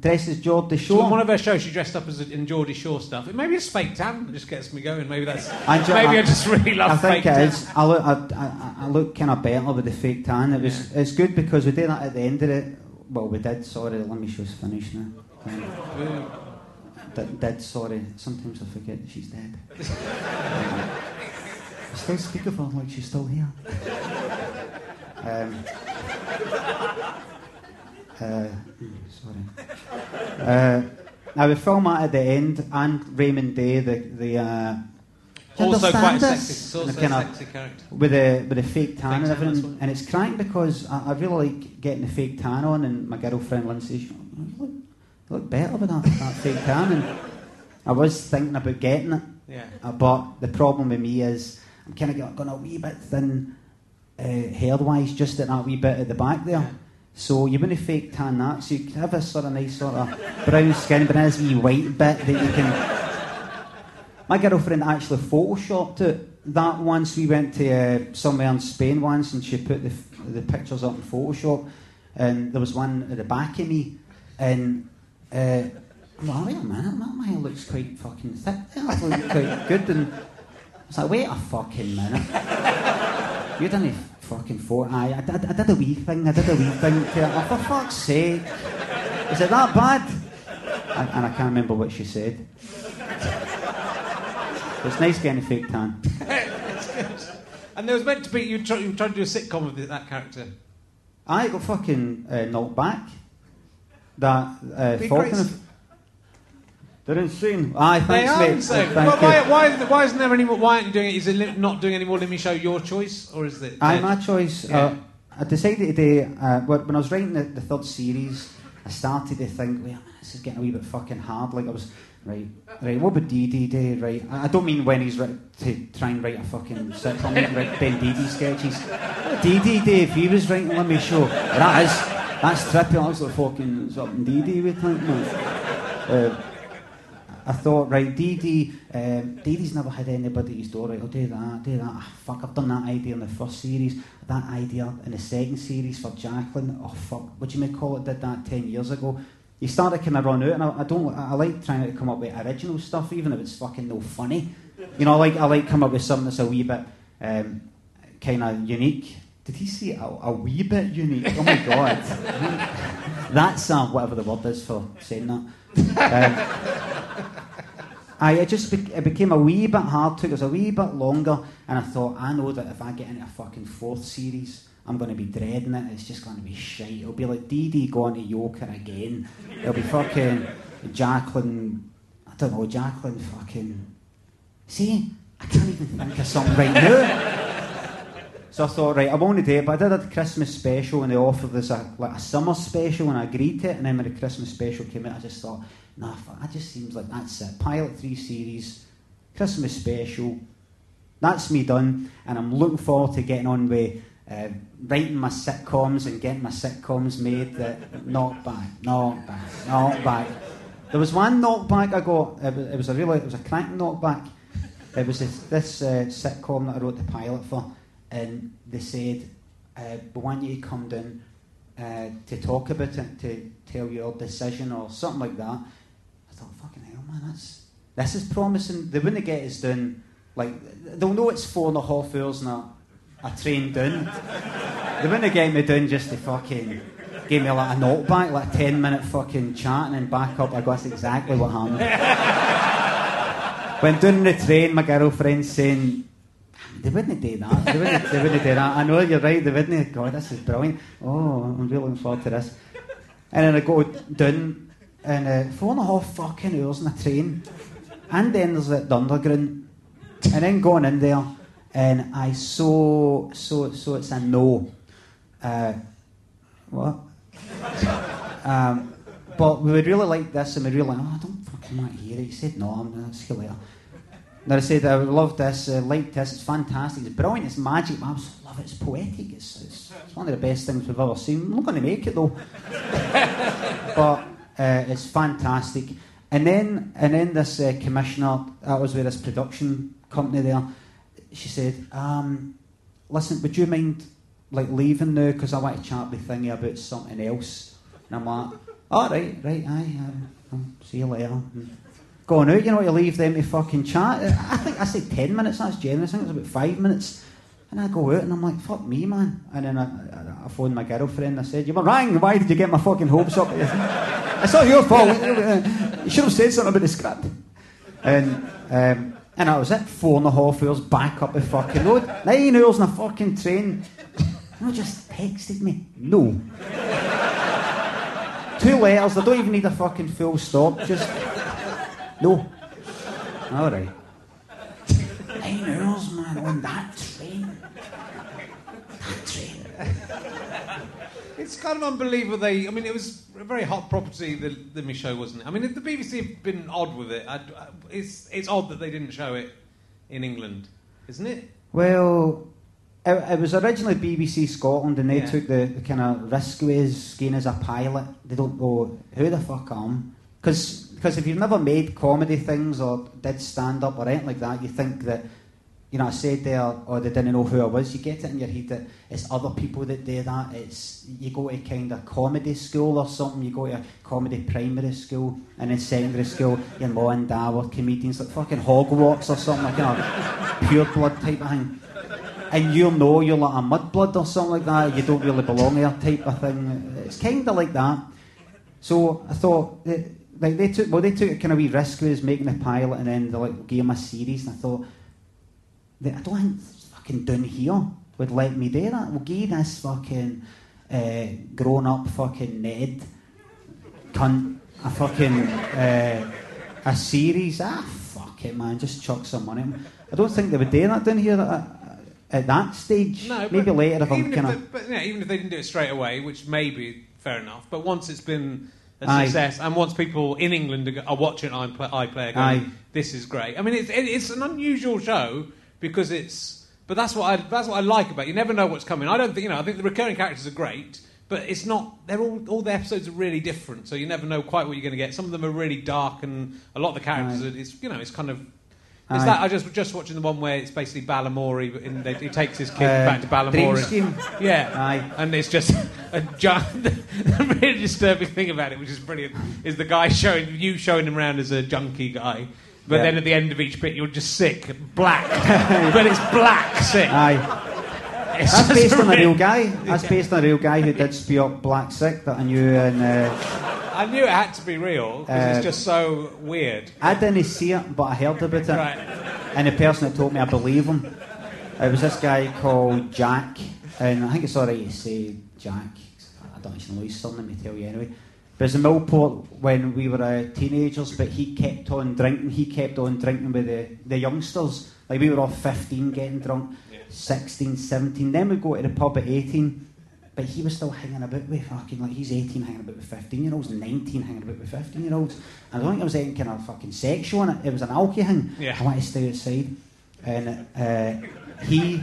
Dressed as Geordie Shore? So in one of her shows, she dressed up as in Geordie Shore stuff. Maybe it's fake tan that just gets me going. Maybe that's... I ju- maybe I, I just really love I fake tan. I think it is. I look, I, I, I look kind of better with the fake tan. It was, yeah. It's good because we did that at the end of it. Well, we did, sorry. Let me show's finished now. Um, did, did, sorry. Sometimes I forget that she's dead. um, I still speak of her like she's still here. Um... Uh, sorry. Uh, now we film that at the end, and Raymond Day, the the uh, also quite sexy, it's also a sexy character with a with a fake tan and everything. And it's crank because I, I really like getting the fake tan on, and my girlfriend Lindsay, she, you look, you look better with that, that fake tan. And I was thinking about getting it, yeah. Uh, but the problem with me is I'm kind of going a wee bit thin, uh, hair-wise, just at that wee bit at the back there. Yeah. So you want to fake tan that, so you can have a sort of nice sort of brown skin, but there's a wee white bit that you can... My girlfriend actually photoshopped it. That once we went to uh, somewhere in Spain once, and she put the, the pictures up in Photoshop, and there was one at the back of me, and... Uh, well, wait a minute, that man looks quite fucking thick there, that looks quite good, and... I was like, wait a fucking minute. You didn't... Fucking four. Aye, I, I, I did a wee thing. I did a wee thing to her. Oh, for fuck's sake. Is it that bad? I, and I can't remember what she said. It's nice getting a fake tan. It's good. And there was meant to be, you were trying to do a sitcom with that character. I got fucking uh, knocked back. that uh, Faulkner... They're insane. Aye, thanks, they are mate. Insane. Well, thank why, why, why, why isn't there any more? Why aren't you doing it? Is it not doing any more Limmy show your choice, or is it? Aye, my choice. Yeah. Uh, I decided today uh, when I was writing the, the third series, I started to think, well, this is getting a wee bit fucking hard. Like I was, right, right. What would D D do? Right. I don't mean when he's re- to try and write a fucking sitcom and write Ben D D sketches. D D do if he was writing Limmy show. That is, that's trippy. I was like fucking something D D would think. No. Uh, I thought, right, D D, um, D D's never had anybody at his door, right, I'll do that, do that, oh, fuck, I've done that idea in the first series, that idea in the second series for Jacqueline, oh fuck, what do you may call it, did that ten years ago. You start to kind of run out, and I, I don't, I like trying to come up with original stuff, even if it's fucking no funny. You know, I like, I like come up with something that's a wee bit um, kind of unique. Did he say a, a wee bit unique? Oh my God. That's uh, whatever the word is for saying that. Um, I, it just be- it became a wee bit hard, took us a wee bit longer, and I thought, I know that if I get into a fucking fourth series, I'm going to be dreading it, it's just going to be shite. It'll be like D D going to Yoker again. It'll be fucking Jacqueline, I don't know, Jacqueline fucking... See? I can't even think of something right now. So I thought, right, I'm on the day, but I did a Christmas special, and they offered this a, like a summer special, and I agreed to it, and then when the Christmas special came out, I just thought... Nah, fuck, that just seems like that's it. Pilot three series, Christmas special, that's me done, and I'm looking forward to getting on with uh, writing my sitcoms and getting my sitcoms made that knock back, knock back, knock back. There was one knockback I got, it was, it was a really, it was a cracking knockback. It was this, this uh, sitcom that I wrote the pilot for, and they said, uh, we want you to come down uh, to talk about it, to tell your decision or something like that. I thought, fucking hell, man, that's, this is promising. They wouldn't get us done. Like, they'll know it's four and a half hours and a, a train done. They wouldn't get me done just to fucking give me like a knockback, like a ten-minute fucking chat, and then back up. I go, that's exactly what happened. When doing the train, my girlfriend's saying, they wouldn't do that. They wouldn't, they wouldn't do that. I know, you're right, they wouldn't. God, this is brilliant. Oh, I'm really looking forward to this. And then I go down... And uh, four and a half fucking hours on a train. And then there's that underground. And then going in there, and I saw, so, so it's a no. Uh, what? um, but we would really like this, and we really like, oh, I don't fucking want to hear it. He said, no, I'm going to see you later. And I said, I love this, I like this, it's fantastic, it's brilliant, it's magic, I absolutely love it, it's poetic, it's, it's, it's one of the best things we've ever seen. I'm not going to make it, though. But... Uh, it's fantastic. And then and then this uh, commissioner, that was with this production company there, she said, um, listen, would you mind like leaving now? Because I want to chat with Thingy about something else. And I'm like, all right, right, aye, uh, I'll see you later. And going out, you know, you leave them to fucking chat. I think I said ten minutes, that's generous. I think it was about five minutes. And I go out and I'm like, fuck me, man. And then I, I, I phoned my girlfriend and I said, you were rang, why did you get my fucking hopes up? It's not your fault. You should have said something about the script. And um, and that was it. Four and a half hours back up the fucking road. Nine hours on a fucking train. You just texted me. No. Two letters. I don't even need a fucking full stop. Just no. All right. Nine hours, man, on that train. That train. It's kind of unbelievable. They, I mean, it was a very hot property, the Limmy show, wasn't it? I mean, if the B B C have been odd with it. I, it's it's odd that they didn't show it in England, isn't it? Well, it, it was originally B B C Scotland, and they yeah. took the, the kind of risk with skiing as a pilot. They don't go, who the fuck am? Because if you've never made comedy things or did stand-up or anything like that, you think that... You know, I said there, or they didn't know who I was. You get it in your head that it's other people that do that. It's you go to kind of comedy school or something. You go to a comedy primary school, and then secondary school, your mum and dad were comedians like fucking Hogwarts or something, like a pure blood type of thing. And you know you're like a mudblood or something like that. You don't really belong here type of thing. It's kind of like that. So I thought, they, like they took well, they took a kind of wee risk with making the pilot, and then they like gave him a series, and I thought. I don't think fucking down here would let me do that. We'll give this fucking uh, grown-up fucking Ned cunt, a fucking, uh, a series. Ah, fuck it, man, just chuck some money. I don't think they would dare that down here at, at that stage. No, maybe later if I'm kind of... But yeah, even if they didn't do it straight away, which may be fair enough, but once it's been a success, aye, and once people in England are watching iPlayer going, this is great. I mean, it's, it's an unusual show because it's... But that's what I that's what I like about it. You never know what's coming. I don't think, you know, I think the recurring characters are great, but it's not, they're all, all the episodes are really different, so you never know quite what you're going to get. Some of them are really dark, and a lot of the characters are, it's, you know, it's kind of, it's aye, that, I just just watching the one where it's basically Balamory, but in, they, he takes his kid uh, back to Balamory. Yeah. Aye. And it's just a giant, the really disturbing thing about it, which is brilliant, is the guy showing, you showing him around as a junkie guy. But yeah, then at the end of each bit, you're just sick, black. But it's black sick. Aye. It's That's based on a real guy. That's yeah. based on a real guy who did spew up black sick that I knew. And uh, I knew it had to be real because uh, it's just so weird. I didn't see it, but I heard about it. Right. And the person that told me, I believe him. It was this guy called Jack, and I think it's all right to say Jack. I don't actually know his surname. I tell you anyway. But it was in Millport when we were uh, teenagers, but he kept on drinking. He kept on drinking with the, the youngsters. Like, we were all fifteen getting drunk, yeah. sixteen, seventeen. Then we'd go to the pub at eighteen. But he was still hanging about with fucking... Like, he's eighteen hanging about with fifteen-year-olds, nineteen hanging about with fifteen-year-olds. And I don't think there was any kind of fucking sexual in it. It was an alky thing. Yeah. I wanted to stay outside. And uh, he...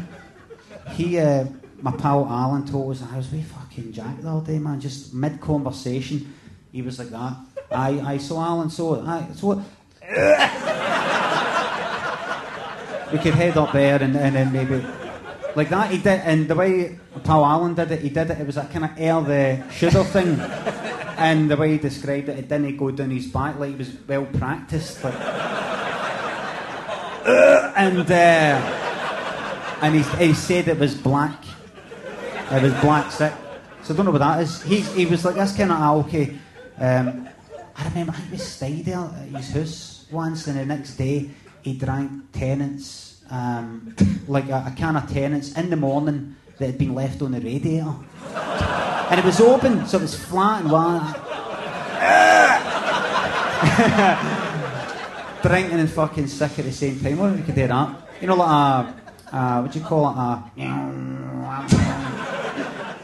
He... Uh, my pal Alan told us, I was with fucking Jack the other day, man. Just mid-conversation... He was like that. I, I saw Alan, so I so. We could head up there and, and then maybe like that. He did, and the way pal Alan did it, he did it. It was that kind of air the shoulder thing, and the way he described it, it didn't go down his back. Like, he was well practiced. Like, and uh, and he, he said it was black. It was black sick. So I don't know what that is. He he was like this kind of alky. Um, I remember I think we stayed there at his house once, and the next day he drank tenants, um, like a, a can of tenants in the morning that had been left on the radiator, and it was open, so it was flat and wild. Drinking and fucking sick at the same time. Well, we could do that, you know, like a, a what do you call it, a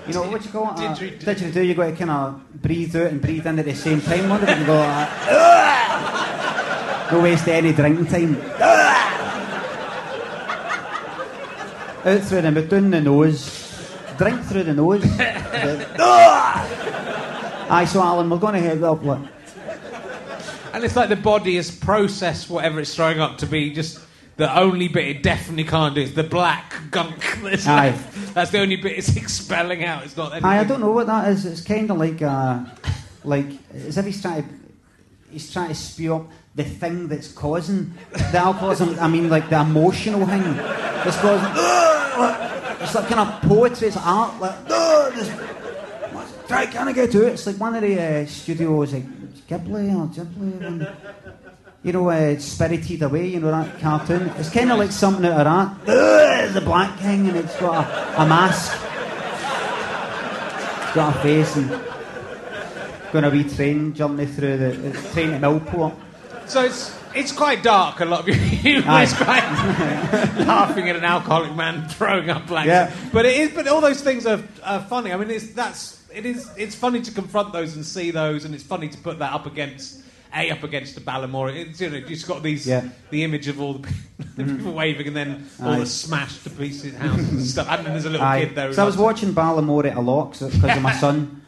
you know, what do you call it, a didgeridoo. You got to kind of breathe out and breathe in at the same time. Wonder if you go like that. No waste any drinking time. Out through the mouth, down the nose. Drink through the nose. Aye, so Alan, we're going to head up. Look. And it's like the body has processed whatever it's throwing up to be. Just the only bit it definitely can't do is the black gunk that's left. That's the only bit it's expelling out. It's not anything. I, I don't know what that is. It's kind of like, uh, like as if he's trying to, he's trying to spew up the thing that's causing the alcoholism. I mean, like the emotional thing that's causing. Uh, it's like kind of poetry. It's art. Like, uh, this, try, can I get to it? It's like one of the uh, studios, like Ghibli or Ghibli. And, you know, uh, Spirited Away, you know, that cartoon. It's kind of like something out of that. Uh, it's a black thing, and it's got a, a mask. It's got a face, and going a wee train journey through the, the train to Millport. So it's it's quite dark, a lot of you. It's quite laughing at an alcoholic man throwing up black. Yeah. But it is. But all those things are, are funny. I mean, it's that's it is. It's funny to confront those and see those, and it's funny to put that up against. A up against the Balamory, it's, you know, it's got these yeah. the image of all the people mm. waving and then all Aye. the smashed to pieces houses and stuff. And then there's a little Aye. kid there. So I was watching Balamory a lot because of my son,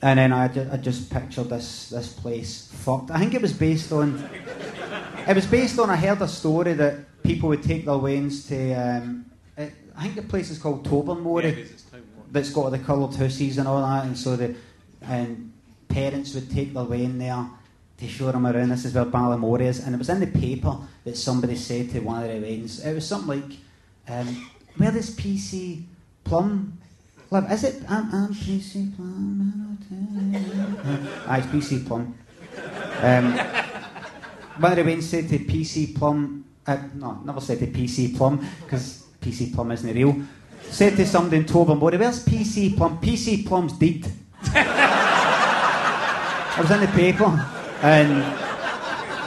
and then I just, I just pictured this this place fucked. I think it was based on it was based on I heard a story that people would take their wains to. Um, it, I think the place is called Tobermory. Yeah, it is. It's Tobermory. That's got the coloured houses and all that, and so the and parents would take their wain there. To show them around, this is where Balamory is, and it was in the paper that somebody said to one of the events, it was something like, um, where does P C Plum live? Is it? I'm, I'm P C Plum. Ah, it's P C Plum. Um, one of the events said to P C Plum, uh, no, never said to P C Plum, because P C Plum isn't real, said to somebody in Tobermory, where's P C Plum? P C Plum's deed. I was in the paper, and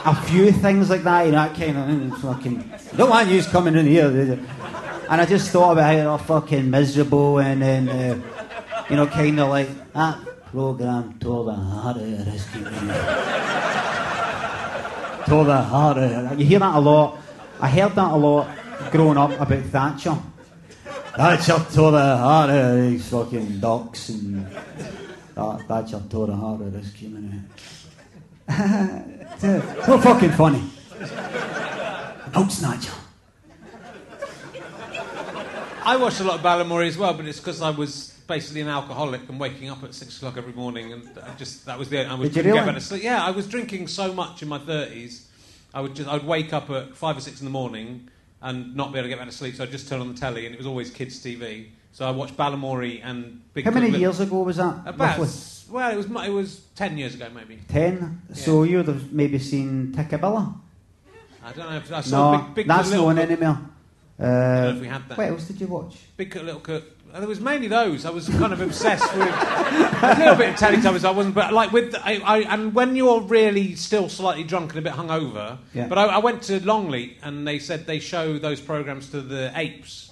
a few things like that, you know, that kind of fucking, I don't want yous coming in here. And I just thought about how they're fucking miserable, and then, uh, you know, kind of like, that programme tore the heart out of this community. Tore the heart out. You hear that a lot. I heard that a lot growing up about Thatcher. Thatcher tore the heart out of these fucking ducks, and that, Thatcher tore the heart out of this community. It's not fucking funny. Out snatcher. I watched a lot of Balamory as well, but it's because I was basically an alcoholic and waking up at six o'clock every morning, and I just that was the I was Did you really? Get better sleep. Yeah, I was drinking so much in my thirties. I would just I'd wake up at five or six in the morning and not be able to get back to sleep, so I'd just turn on the telly, and it was always kids' T V. So I watched Balamory and Big. How many years ago was that? About roughly? Well, it was it was ten years ago, maybe. Ten. Yeah. So you'd have maybe seen Tickabilla. I don't know. If I saw no, Big, Big that's no one anymore. Uh, I don't know if we had that. What else did you watch? Big Cook, Little Cook. It was mainly those. I was kind of obsessed with a little bit of Teletubbies. I wasn't, but like with the, I, I, and when you're really still slightly drunk and a bit hungover. Yeah. But I, I went to Longleat and they said they show those programs to the apes.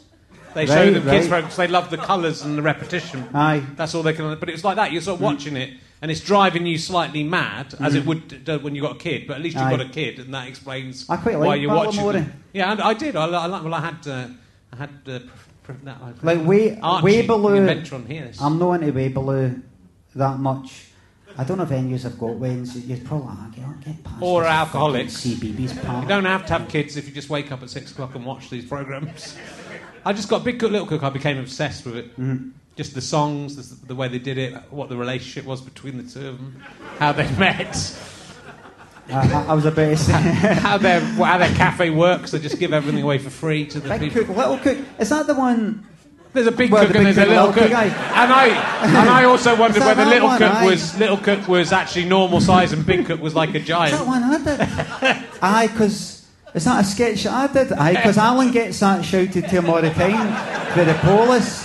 They right, show them right. kids programs. They love the colours and the repetition. Aye, that's all they can. But it was like that. You're sort of mm. watching it and it's driving you slightly mad, as mm. it would do when you got a kid. But at least you've Aye. Got a kid, and that explains I quite like why you're watching. Morning. Yeah, and I did. I, I well, I had uh, I had. Uh, No, like way, Waybaloo. I'm not into Waybaloo that much. I don't know if any of you have got wins. So you'd probably like, oh, get past. Or alcoholics. C B B's part. You don't have to have kids if you just wake up at six o'clock and watch these programs. I just got Big Cook, Little Cook. I became obsessed with it. Mm. Just the songs, the, the way they did it, what the relationship was between the two of them, how they met. Uh, I, I was a bit how their how their cafe works. They just give everything away for free to the big people. Cook, little cook. Is that the one? There's a big well, cook the big and there's cook, a little cook. cook. And I and I also wondered whether little one, cook right? was little cook was actually normal size and Big Cook was like a giant. Is that one I did? Aye, because is that a sketch that I did? Aye, because Alan gets that shouted to him all the time by the police.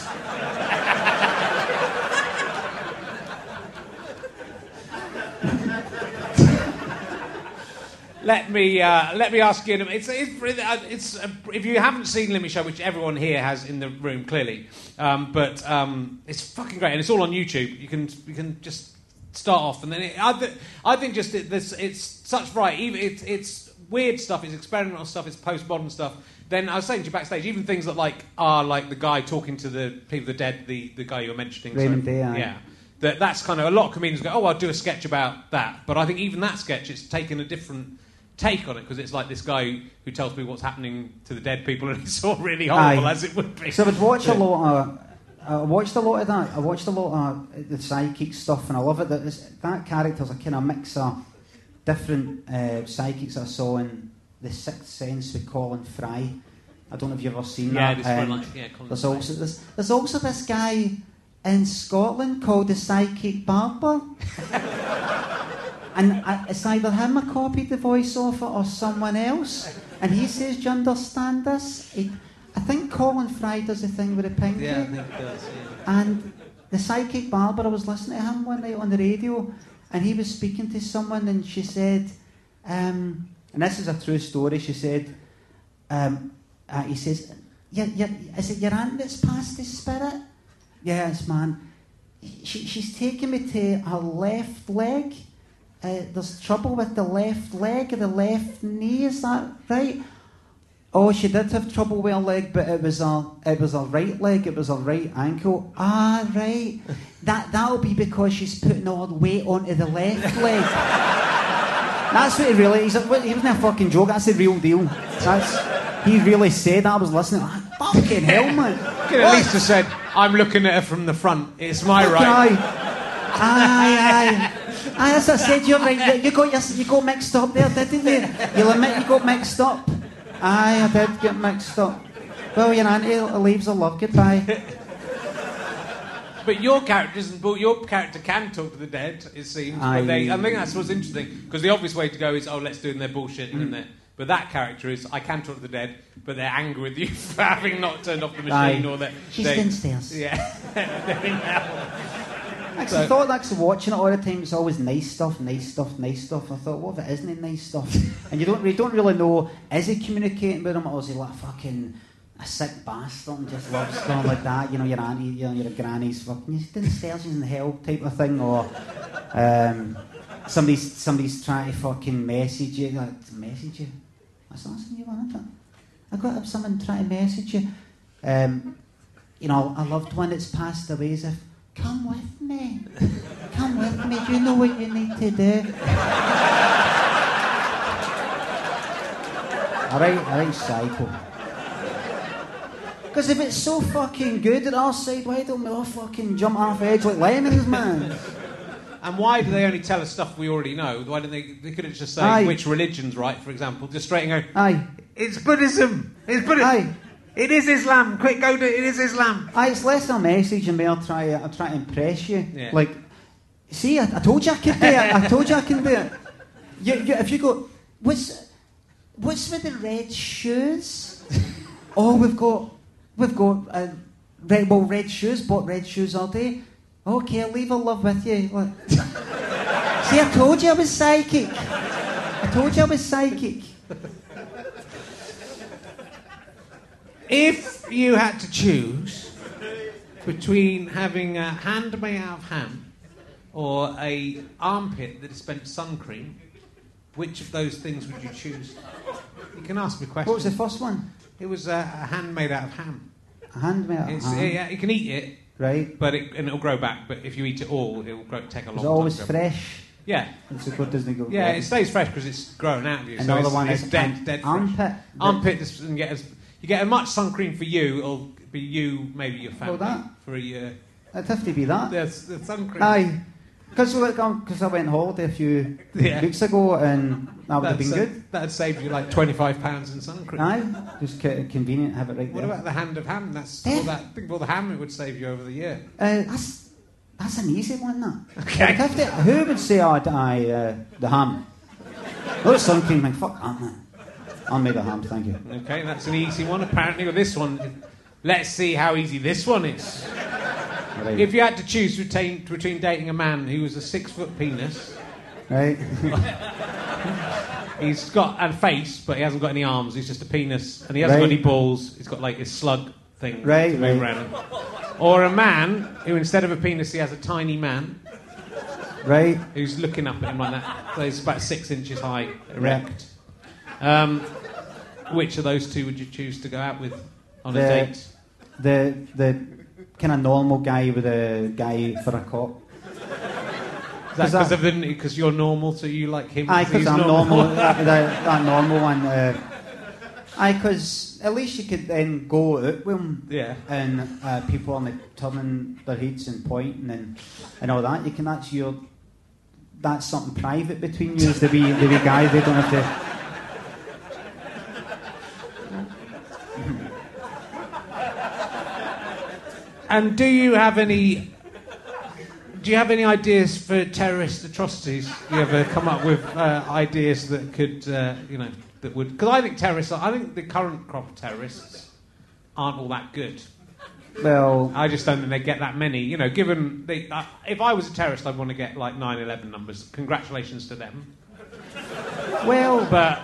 Let me uh, let me ask you. It's it's, it's uh, if you haven't seen Limmy Show, which everyone here has in the room clearly, um, but um, it's fucking great, and it's all on YouTube. You can you can just start off, and then it, I, th- I think just it, this, it's such variety. Even it's it's weird stuff, it's experimental stuff, it's postmodern stuff. Then I was saying to you backstage, even things that like are like the guy talking to the people, the dead, the, the guy you were mentioning, Raymond so, Day, yeah. That that's kind of a lot of comedians go, oh, I'll do a sketch about that, but I think even that sketch, it's taken a different take on it, because it's like this guy who tells me what's happening to the dead people, and it's all really horrible Aye. As it would be. So I'd watch a lot of, I watched a lot of that. I watched a lot of the psychic stuff, and I love it. That that character's a kind of mix of different uh, psychics I saw in The Sixth Sense with Colin Fry. I don't know if you've ever seen yeah, that. Um, like, yeah, Colin there's Fry. Also this, there's also this guy in Scotland called the Psychic Barber. And I, it's either him I copied the voice off it or someone else. And he says, do you understand this? He, I think Colin Fry does the thing with the pinky. Yeah, I think he does, yeah. And the Psychic Barber, I was listening to him one night on the radio, and he was speaking to someone, and she said, um, and this is a true story, she said, um, uh, he says, you're, you're, is it your aunt that's passed the spirit? Yes, man. She, she's taken me to her left leg. Uh, there's trouble with the left leg or the left knee, is that right? Oh, she did have trouble with her leg, but it was her, it was her right leg, it was her right ankle. Ah, right. That, that'll be because she's putting all the weight onto the left leg. That's what he really... He's like, he wasn't a fucking joke, that's the real deal. That's, he really said that, I was listening. Like, fucking hell, man. You could at least have said, I'm looking at her from the front, it's my okay. right. Aye, aye, aye. As I said, you're right. You got your, you got mixed up there, didn't you? You'll admit you got mixed up. Aye, I did get mixed up. Well, your auntie leaves her love goodbye. But your character isn't. Well, your character can talk to the dead. It seems. But they, I think that's what's interesting, because the obvious way to go is, oh, let's do in their bullshit mm. and their. But that character is, I can talk to the dead, but they're angry with you for having not turned off the machine, aye. Or that she's downstairs. Yeah, they're in hell. I so, thought like so watching it all the time, it's always nice stuff, nice stuff, nice stuff. I thought, what if it isn't nice stuff? And you don't, you don't really know, is he communicating with him, or is he like fucking a sick bastard and just loves stuff like that? You know, your auntie, you know, your granny's fucking sturgeons in hell type of thing, or um, somebody's somebody's trying to fucking message you, like message you. That's the last thing you want, isn't it? I got up someone trying to message you. Um, you know, a loved one that's passed away is if, come with me. Come with me. You know what you need to do. All right, all right, psycho. Because if it's so fucking good at our side, why don't we all fucking jump off edge like lemons, man? And why do they only tell us stuff we already know? Why don't they? They couldn't just say Aye. Which religion's right, for example. Just straight and go. Aye. It's Buddhism. It's Buddhism. Aye. It is Islam. Quick, go do it. It is Islam. Aye, it's less a message, and they'll try. I'll try to impress you. Yeah. Like, see, I, I told you I can do it. I told you I can do it. You, you, if you go, what's, what's with the red shoes? Oh, we've got, we've got, uh, red, well, red shoes. Bought red shoes all day. Okay, I'll leave a love with you. Like, see, I told you I was psychic. I told you I was psychic. If you had to choose between having a hand made out of ham or a armpit that dispensed sun cream, which of those things would you choose? You can ask me questions. What was the first one? It was a, a hand made out of ham. A hand made out it's, of ham? Yeah, you can eat it. Right, but it, and it'll grow back. But if you eat it all, it'll grow, take a long time. It's always time fresh. Yeah, it's a good, doesn't it go yeah, it stays fresh because it's grown out of you. Another so one is dead, dead armpit. Fresh. Armpit doesn't get as you get as much sun cream for you. It'll be you, maybe your family well, that, for a year. It'd have to be that. There's the sun cream. Aye, because like, um, I went on holiday a few yeah. weeks ago, and that would have been uh, good. That'd saved you like twenty-five pounds in sun cream. Aye, just c- convenient. Have it right what there. What about the hand of ham? That's all that. Think of all the ham it would save you over the year. Uh, that's that's an easy one, that. Okay. Like, to, who would say I'd I uh, the ham? Not sun cream. Like, fuck that, man. I'll make the ham. Thank you. Okay, that's an easy one. Apparently, with this one, let's see how easy this one is. Right. If you had to choose between, between dating a man who was a six-foot penis... Right. He's got a face, but he hasn't got any arms. He's just a penis. And he hasn't right. got any balls. He's got, like, his slug thing. Right, right. Around. Or a man who, instead of a penis, he has a tiny man. Right. Who's looking up at him like that. So he's about six inches high, erect. Yeah. Um, which of those two would you choose to go out with on the, a date? The... the kind of normal guy with a guy for a cop. Is that because you're normal, so you like him? Aye, because I'm normal. normal that, that, that normal one. Uh, aye, because at least you could then go out with him. Yeah. And uh, people on the turning their heads and pointing and and all that. You can that's your that's something private between you as the wee the wee guys. They don't have to. And do you have any? Do you have any ideas for terrorist atrocities? Do you ever come up with uh, ideas that could, uh, you know, that would? Because I think terrorists, I think the current crop of terrorists aren't all that good. Well, I just don't think they get that many. You know, given they, uh, if I was a terrorist, I'd want to get like nine eleven numbers. Congratulations to them. Well, but.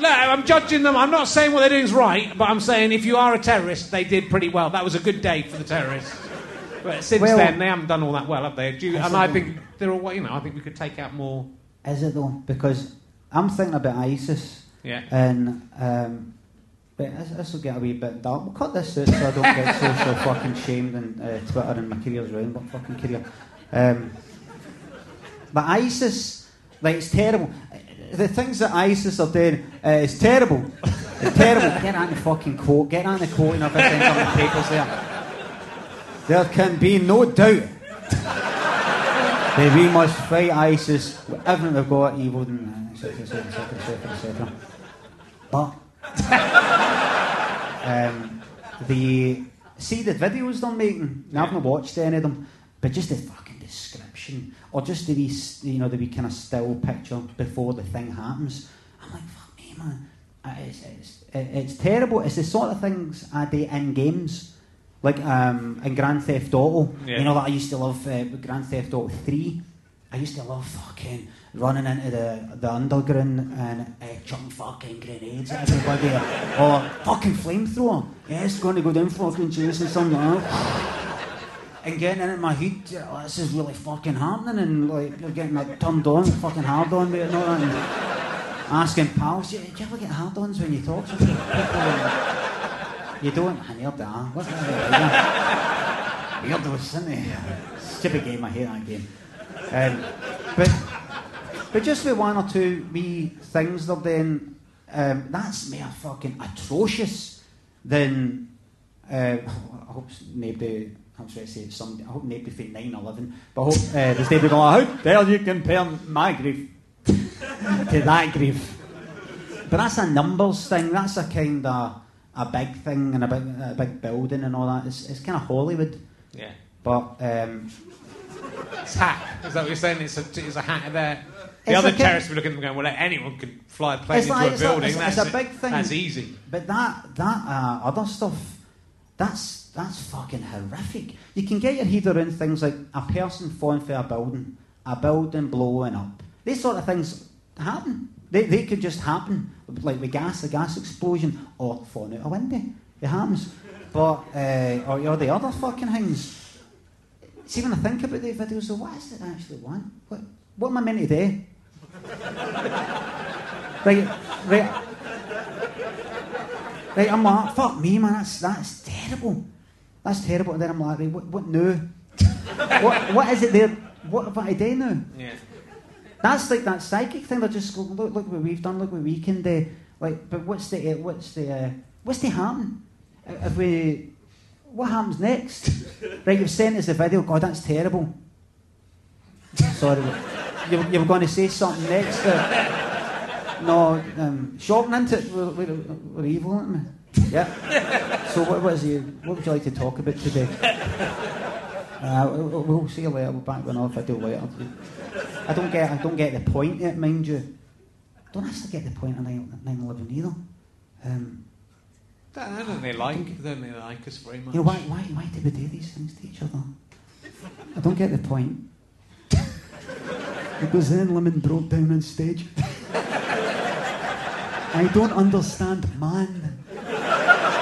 No, I'm judging them. I'm not saying what they're doing is right, but I'm saying if you are a terrorist, they did pretty well. That was a good day for the terrorists. But since well, then, they haven't done all that well, have they? Do you, and I though? think they're all, you know, I think we could take out more. Is it though? Because I'm thinking about ISIS. Yeah. And um, but this, this will get a wee bit dark. We'll cut this out so I don't get so, so fucking shamed and uh, Twitter and my career's ruined. What fucking career? Um, but ISIS, like, it's terrible. The things that ISIS are doing uh, is terrible. It's terrible. Get out the fucking quote. Get out the quote and everything's on the papers there. There can be no doubt that we must fight ISIS with everything we've got, evil, and et cetera, et cetera, et cetera, et cetera. But um, the see the videos they're making. Now, I've not watched any of them, but just the fucking description. Or just the wee, you know, the wee kind of still picture before the thing happens. I'm like, fuck me, man. It's, it's, it's terrible. It's the sort of things I do in games. Like, um, in Grand Theft Auto, yeah. you know, like I used to love uh, Grand Theft Auto three. I used to love fucking running into the, the underground and uh, chucking fucking grenades at everybody. Or fucking flamethrower. Yeah, it's going to go down fucking chasing something else. And getting in at my head, oh, this is really fucking happening, and like you're getting like turned on, fucking hard on, mate, and all that. And asking pals, do you, do you ever get hard ons when you talk to people? You don't? I never do. What's that? Weird though, isn't it? Stupid game. I hate that game. Um, but but just the one or two wee things they're doing, um, that's mere fucking atrocious. Then uh, I hope maybe. I'm trying to say it's Sunday. I hope nobody think nine eleven, but I hope uh, there's nobody going, how dare you compare my grief to that grief? But that's a numbers thing, that's a kind of a big thing and a big, a big building and all that. It's, it's kind of Hollywood. Yeah. But, um... it's hack. Is that what you're saying? It's a, it's a hack there. The other terrorists were looking at them going, well, anyone can fly a plane into a building. It's a big thing. That's easy. But that, that uh, other stuff, that's... That's fucking horrific. You can get your head around things like a person falling for a building, a building blowing up. These sort of things happen. They they could just happen, like the gas, a gas explosion, or falling out a window. It happens. But uh, or, or the other fucking things. See, when I think about the videos, so what is it I actually want? What what am I meant to do? right, right, right. I'm like, fuck me, man. That's that's terrible. That's terrible. And then I'm like, right, what, what now? what, what is it there? What have I done now? Yeah. That's like that psychic thing. They just go, look, look what we've done. Look what we can do. Like, but what's the, uh, what's the, uh, what's the happen? If we, what happens next? Right, you've sent us the video. God, that's terrible. Sorry, you you were going to say something next. Uh, no, um, shorten into it. We're, we're, we're evil, aren't we? Yeah. So what was you? What would you like to talk about today? Uh, we'll, we'll see you later. We'll back with another video later. I don't get. I don't get the point yet, mind you. I don't actually get the point of nine eleven either. Um, don't, don't they like? Don't, don't they like us very much? You know, why? Why? Why do we do these things to each other? I don't get the point. Because then Lemon broke down on stage. I don't understand, man.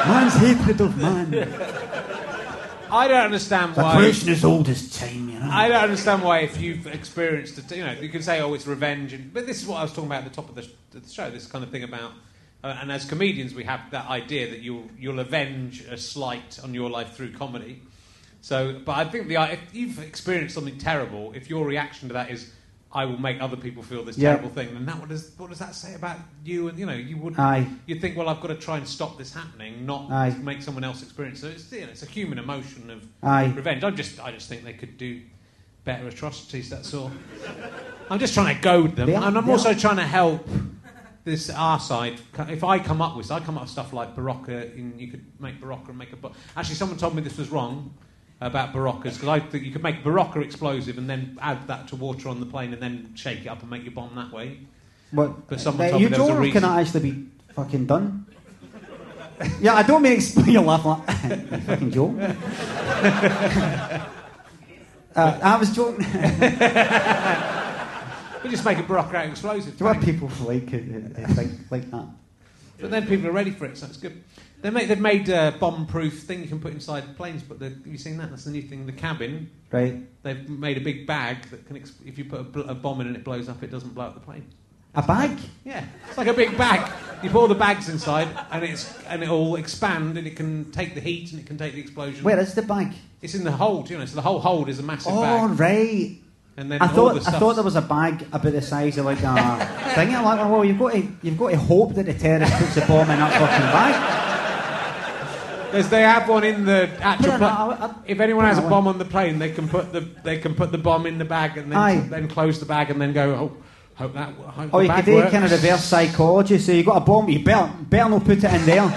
Man's hatred of man. I don't understand why. The question is old as time, you know. I don't understand why, if you've experienced it, you know, you can say, oh, it's revenge. And, but this is what I was talking about at the top of the, sh- the show, this kind of thing about. Uh, and as comedians, we have that idea that you'll, you'll avenge a slight on your life through comedy. So, but I think the if you've experienced something terrible, if your reaction to that is, I will make other people feel this yep. terrible thing. And that, what does what does that say about you? And you know, you would you think, well, I've got to try and stop this happening, not Aye. make someone else experience. So it's you know, it's a human emotion of Aye. revenge. I just I just think they could do better atrocities. That's all. I'm just trying to goad them, are, and I'm also are. trying to help this our side. If I come up with, I come up with stuff like Barocca, and you could make Barocca and make a. Bo- Actually, someone told me this was wrong. About Baroccas, because I think you could make Barocca explosive and then add that to water on the plane and then shake it up and make your bomb that way. But, but someone uh, told me there was a reason. You don't actually be fucking done. Yeah, I don't mean explain your laugh like you fucking joke. uh, I was joking. We just make a Barocca out explosive. Do you want people like it, uh, think like that? But then people are ready for it, so it's good. They make, they've made a bomb-proof thing you can put inside planes, but have you seen that? That's the new thing, the cabin. Right. They've made a big bag that can, exp- if you put a, bl- a bomb in and it blows up, it doesn't blow up the plane. It's a bag? Yeah. It's like a big bag. You put all the bags inside, and it's and it'll expand, and it can take the heat, and it can take the explosion. Where is the bag? It's in the hold, you know, so the whole hold is a massive oh, bag. Oh, right. And then I all thought the stuff I thought there was a bag about the size of like a thing. I'm like, well, you've got to, you've got to hope that the terrorist puts a bomb in that fucking bag. Because they have one in the actual. Pla- I, I, if anyone has a bomb on the plane, they can put the they can put the bomb in the bag and then, then close the bag and then go. Oh, hope that. Hope oh, the you bag could works. Do kind of reverse psychology. So you got a bomb, you better better not put it in there.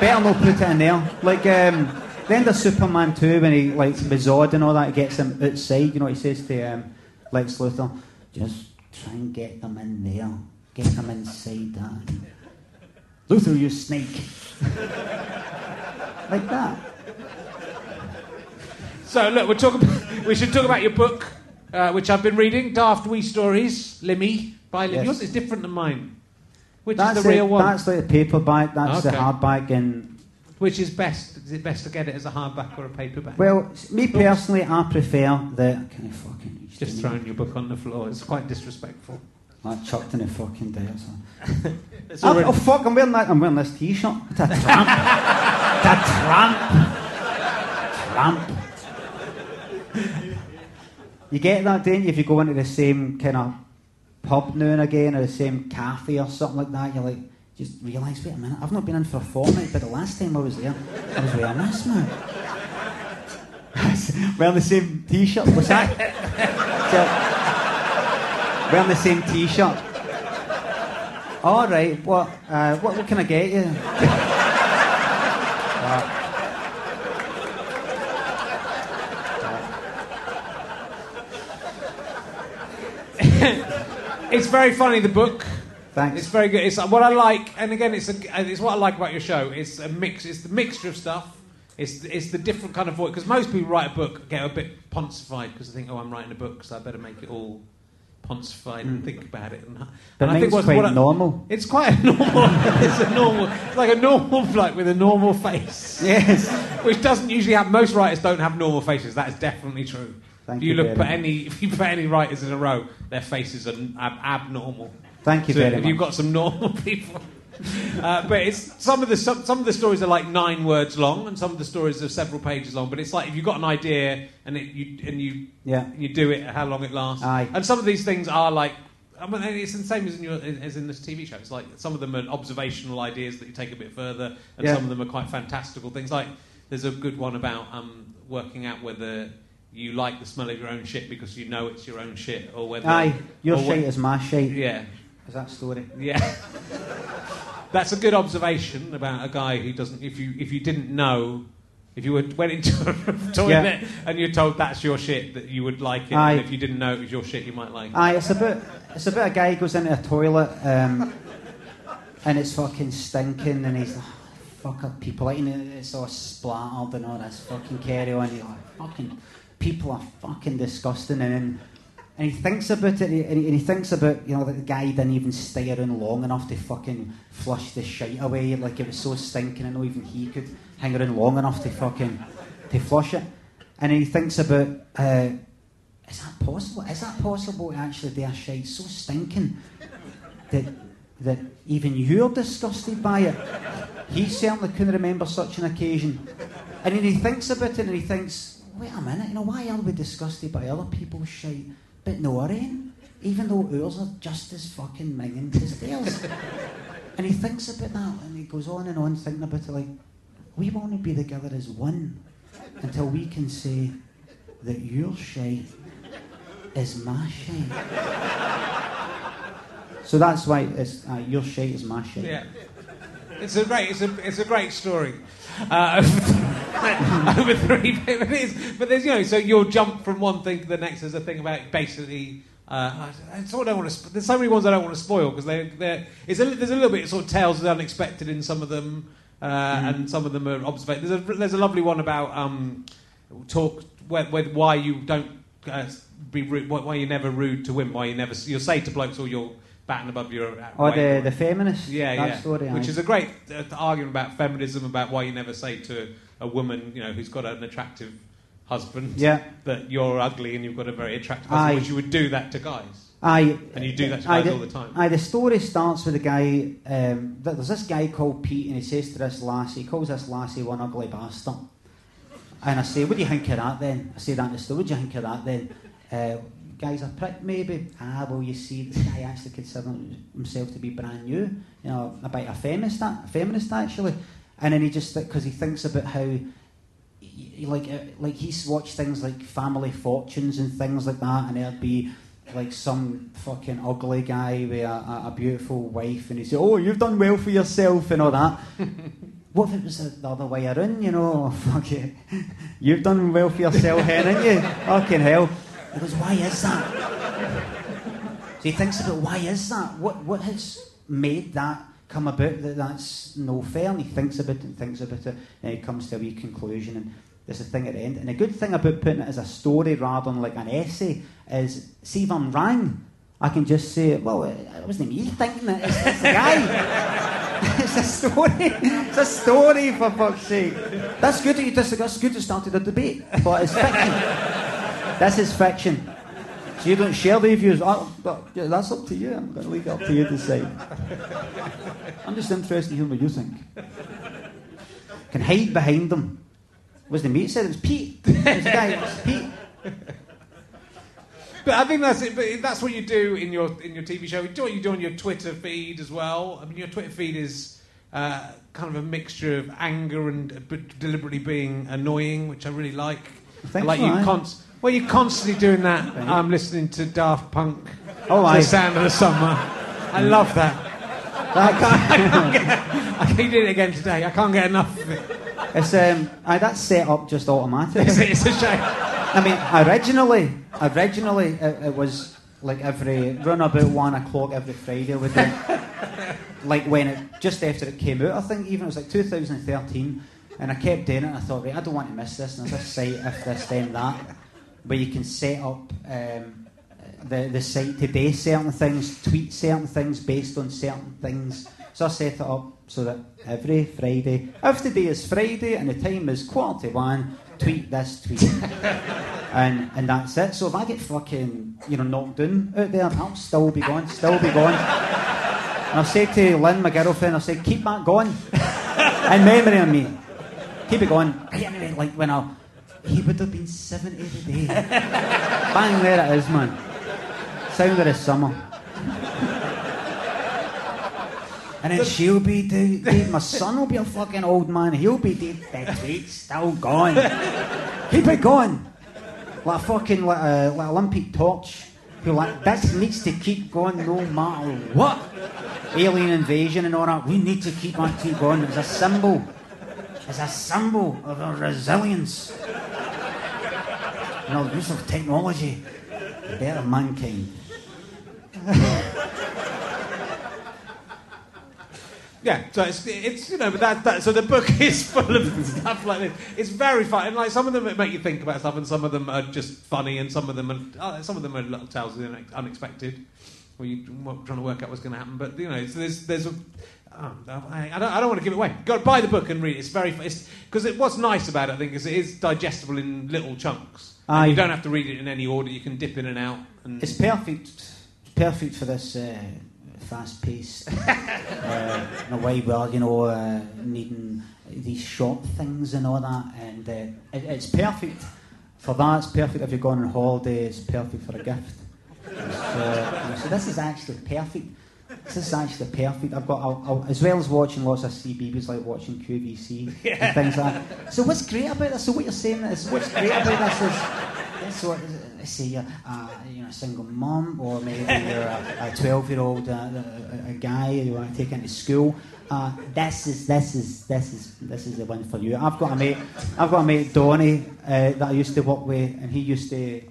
better not put it in there. Like um, the end of Superman two when he like with Zod and all that, he gets him outside. You know, he says to um, Lex Luthor, just try and get them in there, get them inside that. Luther, you snake. Like that. So, look, we're talking, we should talk about your book, uh, which I've been reading, Daft Wee Stories, Limmy, by Limmy. Yes. Yours is different than mine. Which that's is the it, real one? That's like the paperback, that's okay. The hardback. And which is best? Is it best to get it as a hardback or a paperback? Well, me personally, I prefer the... Kind of fucking just throwing your book on the floor. It's quite disrespectful. Like chucked in a fucking day or something. Already... Oh, fuck, I'm wearing that. I'm wearing this T-shirt. It's a tramp. It's a tramp. Tramp. You get that, don't you, if you go into the same kind of pub now and again or the same cafe or something like that, you're like, just realise, wait a minute, I've not been in for a fortnight, but the last time I was there, I was wearing this, man. Wearing the same T-shirt, was that? So, wearing the same T-shirt. All right, what, uh, what, what can I get you? uh, It's very funny, the book. Thanks. It's very good. It's what I like, and again, it's a, it's what I like about your show. It's a mix. It's the mixture of stuff. It's it's the different kind of voice. Because most people write a book, get a bit ponsified because they think, oh, I'm writing a book, so I better make it all ponsified and mm. think about it. And, and I think it's what's, quite what I, normal. It's quite a normal. It's a normal. It's like a normal bloke with a normal face. Yes. Which doesn't usually have. Most writers don't have normal faces. That is definitely true. Thank you, you look, put any, if you put any writers in a row, their faces are ab- abnormal. Thank you so very if much. If you've got some normal people. Uh, but it's, some, of the, some, some of the stories are like nine words long, and some of the stories are several pages long. But it's like if you've got an idea and it, you and you yeah. you do it, how long it lasts. Aye. And some of these things are like... I mean, it's the same as in, your, as in this T V show. It's like some of them are observational ideas that you take a bit further, and yeah. some of them are quite fantastical things. Like there's a good one about um, working out whether... you like the smell of your own shit because you know it's your own shit, or whether aye, your shit is my shit. Yeah, is that story? Yeah, that's a good observation about a guy who doesn't. If you if you didn't know, if you went into a toilet yeah. and you're told that's your shit, that you would like it. Aye. And if you didn't know it was your shit, you might like it. Aye, it's a bit. It's a bit. A guy who goes into a toilet um, and it's fucking stinking, and he's. Like, fuck up people. Like, you know, it's all splattered and all this fucking carry on. You're like fucking. People are fucking disgusting, and then, and he thinks about it, and he, and he thinks about, you know, that the guy didn't even stay around long enough to fucking flush the shite away, like it was so stinking, and not even he could hang around long enough to fucking, to flush it, and he thinks about, uh, is that possible, is that possible to actually do a shite so stinking that, that even you're disgusted by it? He certainly couldn't remember such an occasion, and then he thinks about it, and he thinks, wait a minute, you know, why are we disgusted by other people's shite? But no, I ain't, even though ours are just as fucking minging as theirs. And he thinks about that, and he goes on and on thinking about it, like, we want to be together as one until we can say that your shite is my shite. So that's why it's uh, your shite is my shite. Yeah. It's a great, it's a, it's a great story. Uh, over three minutes, but there's, you know, so you'll jump from one thing to the next. There's a thing about basically. Uh, I, I sort of don't want to. Sp- there's so many ones I don't want to spoil because they, they're. It's a, there's a little bit sort of tales of the unexpected in some of them, uh, mm. and some of them are observations. There's a there's a lovely one about um, talk where, where, why you don't uh, be rude, why you're never rude to women, why you never you'll say to blokes or you'll. Batting above your... Or the, the feminist. Yeah, that yeah. Story, which I... is a great uh, argument about feminism, about why you never say to a woman, you know, who's got an attractive husband yeah. that you're ugly and you've got a very attractive husband, because you would do that to guys. Aye. And you do that to guys aye, all the time. Aye, the story starts with a guy... Um, there's this guy called Pete, and he says to this lassie, he calls this lassie one ugly bastard. And I say, what do you think of that, then? I say that in the story, what do you think of that, then? Uh, Guy's a prick, maybe. Ah, well, you see, this guy actually considered himself to be brand new. You know, about a feminist, a feminist actually. And then he just, because he thinks about how, he, like, like he's watched things like Family Fortunes and things like that, and there'd be like some fucking ugly guy with a, a beautiful wife, and he'd say, "Oh, you've done well for yourself," and all that. What if it was the other way around? You know, fuck it, you've done well for yourself, haven't you? Fucking hell. He goes, why is that? So he thinks about, why is that? What what has made that come about that that's no fair, and he thinks about it and thinks about it, and he comes to a wee conclusion, and there's a thing at the end. And a good thing about putting it as a story rather than like an essay is, see if I'm wrong, I can just say, well, it wasn't me thinking it, it's, it's the guy. It's a story. It's a story, for fuck's sake. That's good that you disagree. That's good that started a debate, but it's fiction. This is fiction. So you don't share the views. Oh, but yeah, that's up to you. I'm going to leave it up to you to decide. I'm just interested in hearing what you think. Can hide behind them. Wasn't me that said it? It was Pete. It was the guy. It was Pete. But I think that's it. But that's what you do in your in your T V show. You do what you do on your Twitter feed as well. I mean, your Twitter feed is uh, kind of a mixture of anger and but deliberately being annoying, which I really like. Thanks, like you const- well, you're constantly doing that. I'm um, listening to Daft Punk. Oh, I. The Sound of the Summer. I love that. I can't. I can't get, I did it again today. I can't get enough of it. It's um, I, that's set up just automatically. It's, it's a shame. I mean, originally, originally it, it was like every run about one o'clock every Friday. Would do, like when it just after it came out, I think even it was like two thousand thirteen, and I kept doing it. And I thought, right, I don't want to miss this. And there's a site, if this, then that, where you can set up um, the the site to do certain things, tweet certain things based on certain things. So I set it up so that every Friday, if the day is Friday and the time is quarter to one. Tweet this, tweet, and and that's it. So if I get fucking you know knocked down out there, I'll still be gone, still be gone. And I said to Lynn, my girlfriend, I said, keep that going, in memory of me, keep it going. Right, anyway, like when I, he would have been seventy today. Bang, there it is, man. Sound of the summer. And then she'll be dead, dead. My son will be a fucking old man. He'll be dead. That tweet's still gone. Keep it going. Like a fucking like a, like Olympic torch. Who like this needs to keep going no matter what. Alien invasion and all that. We need to keep on keep going. It's a symbol. It's a symbol of our resilience. And our use of technology. The better mankind. Yeah, so it's, it's you know, but that, that so the book is full of stuff like this. It's very fun, and like some of them make you think about stuff, and some of them are just funny, and some of them are uh, some of them are little tales of the unexpected, where you're trying to work out what's going to happen. But you know, so there's there's a uh, I, I don't I don't want to give it away. Go buy the book and read it. It's very because it, what's nice about it, I think, is it is digestible in little chunks. I, you don't have to read it in any order. You can dip in and out. And it's perfect, perfect for this. Uh, Fast paced, uh, in a way where you know uh, needing these short things and all that, and uh, it, it's perfect for that. It's perfect if you're going on holiday. It's perfect for a gift. Uh, so this is actually perfect. This is actually perfect. I've got I'll, I'll, as well as watching lots of C B Bs, like watching Q V C yeah. and things like that. So what's great about this? So what you're saying is what's great about this is so. Is, say you're, uh, you're a single mum, or maybe you're a twelve-year-old uh, a, a guy you want to take into school. Uh, this is this is this is this is the one for you. I've got a mate. I've got a mate, Donnie, uh, that I used to work with, and he used to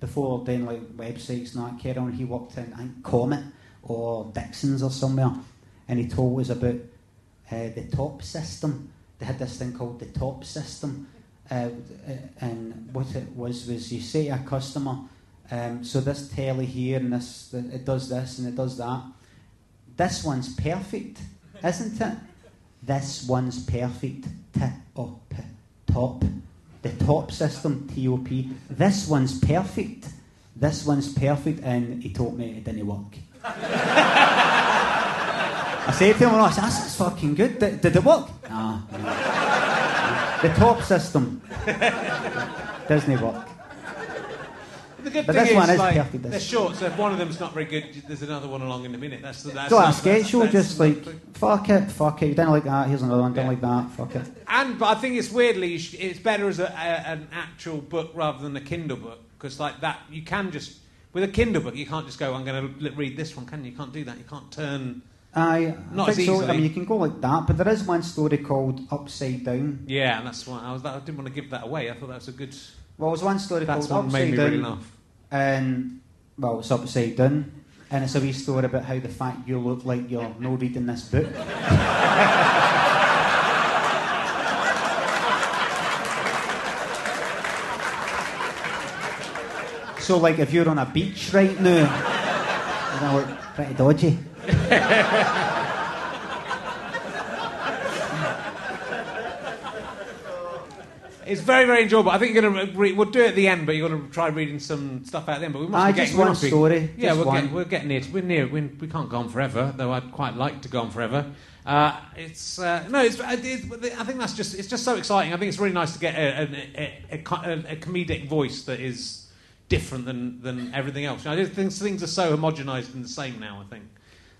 before doing like websites and that care on. He worked in I think Comet or Dixon's or somewhere, and he told us about uh, the top system. They had this thing called the top system. Uh, and what it was was you say to a customer, um, so this telly here and this it does this and it does that. This one's perfect, isn't it? This one's perfect. T O P, top, the top system. T O P. This one's perfect. This one's perfect, and he told me it didn't work. I said to him, "Oh, that's fucking good. Did, did it work? Nah." No. The top system doesn't work. The good but thing this is, one is like, perfect. They're short, so if one of them's not very good, there's another one along in a minute. That's the that's. So a sketch show, just like fuck it, fuck it. You don't like that. Here's another one. Don't yeah. like that. Fuck it. And but I think it's weirdly it's better as a, a, an actual book rather than a Kindle book because like that you can just with a Kindle book you can't just go I'm going to read this one can you? You can't do that. You can't turn. I not think so. I mean, you can go like that, but there is one story called Upside Down. Yeah, and that's why I was. I didn't want to give that away. I thought that was a good. Well, there was one story that's called one Upside made me Down, really laugh. And well, it's Upside Down, and it's a wee story about how the fact you look like you're no reading this book. So, like, if you're on a beach right now, you're going to look pretty dodgy. It's very, very enjoyable. I think you're going to re- we'll do it at the end, but you're going to try reading some stuff out then. But we must. I be just getting, one we story. Be, yeah, just we're, get, we're getting near. We're near. We're, we can't go on forever, though. I'd quite like to go on forever. Uh, it's uh, no. It's, it's. I think that's just. It's just so exciting. I think it's really nice to get a, a, a, a comedic voice that is different than, than everything else. You know, I just think things are so homogenised and the same now. I think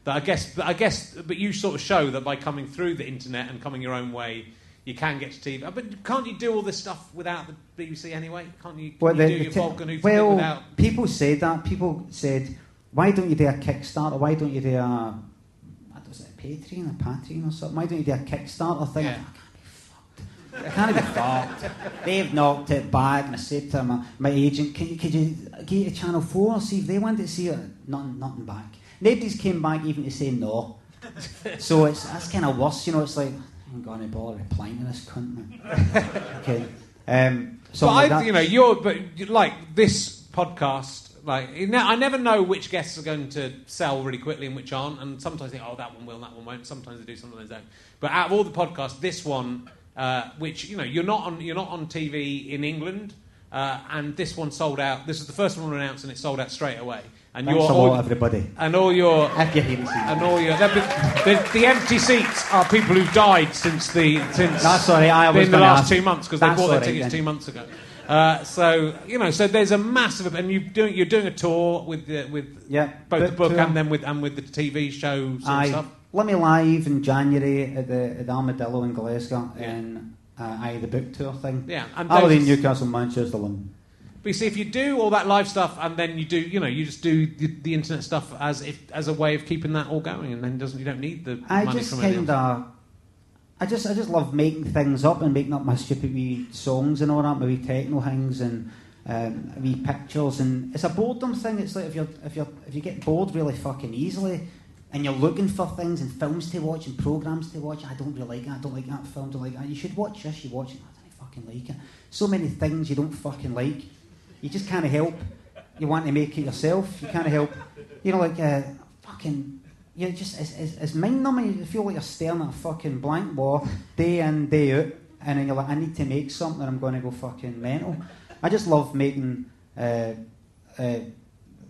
that I guess. I guess. But you sort of show that by coming through the internet and coming your own way. You can get to T V, but can't you do all this stuff without the B B C anyway? Can't you, can well, you the, do your Vulcan t- well, without... people said that. People said, why don't you do a Kickstarter? Why don't you do a... Was it a Patreon? A Patreon or something? Why don't you do a Kickstarter thing? Yeah. I can't be fucked. I can't be fucked. They've knocked it back, and I said to my, my agent, can you, could you get to Channel four, see if they wanted to see it? Nothing, nothing back. Nobody's came back even to say no. So it's that's kind of worse, you know, it's like... I'm going to bother replying to this cunt, man. Okay. Um, so like I, you know, you're but like this podcast, like you know, I never know which guests are going to sell really quickly and which aren't, and sometimes I think, oh, that one will, that one won't. Sometimes they do, sometimes they don't. But out of all the podcasts, this one, uh, which you know, you're not on, you're not on T V in England, uh, and this one sold out. This is the first one announced, and it sold out straight away. And thanks your, a lot, all, everybody. And all your... I've and all your... The, the empty seats are people who've died since the... Since no, sorry, I was in the last ask. two months, because they bought their tickets then. two months ago. Uh, so, you know, so there's a massive... And you're doing, you're doing a tour with uh, with yeah, both book the book tour. and then with and with the T V shows and I, stuff. Limmy Live in January at the, at the Armadillo in Glasgow, yeah. and uh, I the book tour thing. Yeah. Aberdeen, Newcastle, Manchester, London. But you see, if you do all that live stuff and then you do, you know, you just do the, the internet stuff as if as a way of keeping that all going, and then doesn't you don't need the I money just from kinda, it. I just I just love making things up and making up my stupid wee songs and all that, my wee techno things and um, wee pictures, and it's a boredom thing. It's like if you're if you're if you get bored really fucking easily, and you're looking for things and films to watch and programs to watch. I don't really like that. I don't like that film. Don't like that. You should watch this. You watch it. I don't fucking like it. So many things you don't fucking like. You just can't help. You want to make it yourself. You can't help. You know, like uh, fucking. You just it's, it's, it's mind numbing. You feel like you're staring at a fucking blank wall day in, day out, and then you're like, I need to make something. I'm going to go fucking mental. I just love making uh, uh,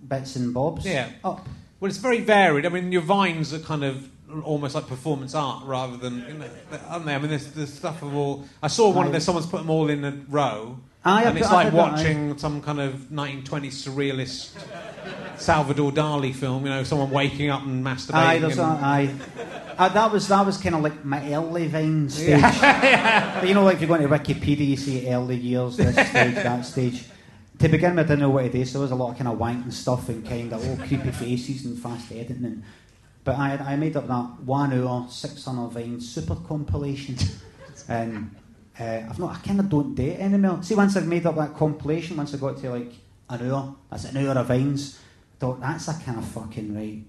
bits and bobs. Yeah. Up. Well, it's very varied. I mean, your vines are kind of almost like performance art rather than, you know, aren't they? I mean, there's, there's stuff of all. I saw one of them. Someone's put them all in a row. I and it's put, like watching that. Some kind of nineteen twenties surrealist Salvador Dali film, you know, someone waking up and masturbating. Aye, and... A, aye. Uh, that was that was kind of like my early Vine stage. Yeah. Yeah. But, you know, like if you go into Wikipedia, you see early years, this stage, that stage. To begin with, I didn't know what to do, so there was a lot of kind of wank and stuff and kind of old creepy faces and fast editing. And, but I I made up that one hour, six hundred Vine super compilation. And... Uh, I've not. I kind of don't date anymore. See, once I've made up that compilation, once I got to like an hour, that's an hour of Vines. I thought that's a kind of fucking right.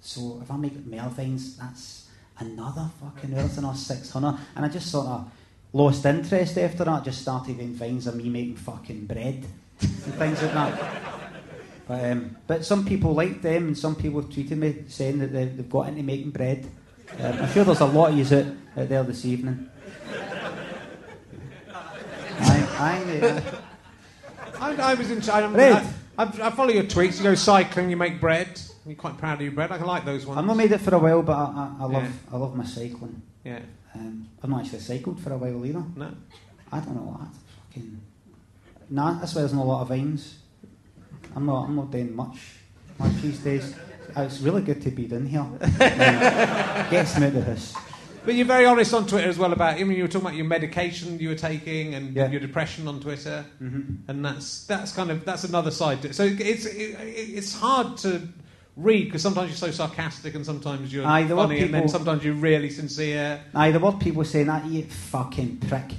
So if I make more Vines, that's another fucking hour, another six hundred. And I just sort of lost interest after that. Just started in Vines of me making fucking bread and things like that. But um, but some people liked them, and some people tweeted me saying that they, they've got into making bread. Um, I'm sure there's a lot of yous out, out there this evening. I, I, I was in. I, I, I follow your tweets. You go cycling. You make bread. You're quite proud of your bread. I like those ones. I've not made it for a while, but I, I, I love. Yeah. I love my cycling. Yeah. Um, I've not actually cycled for a while either. No. I don't know that. Fucking. Nah, that's why there's not a lot of Vines. I'm not. I'm not doing much. Much these days. It's really good to be down here. um, gets me out of this. But you're very honest on Twitter as well about... I mean, you were talking about your medication you were taking and yeah. your depression on Twitter. Mm-hmm. And that's that's kind of... That's another side to it. So it's it, it's hard to read because sometimes you're so sarcastic and sometimes you're Aye, funny people, and then sometimes you're really sincere. Aye, there were people saying, that you fucking prick.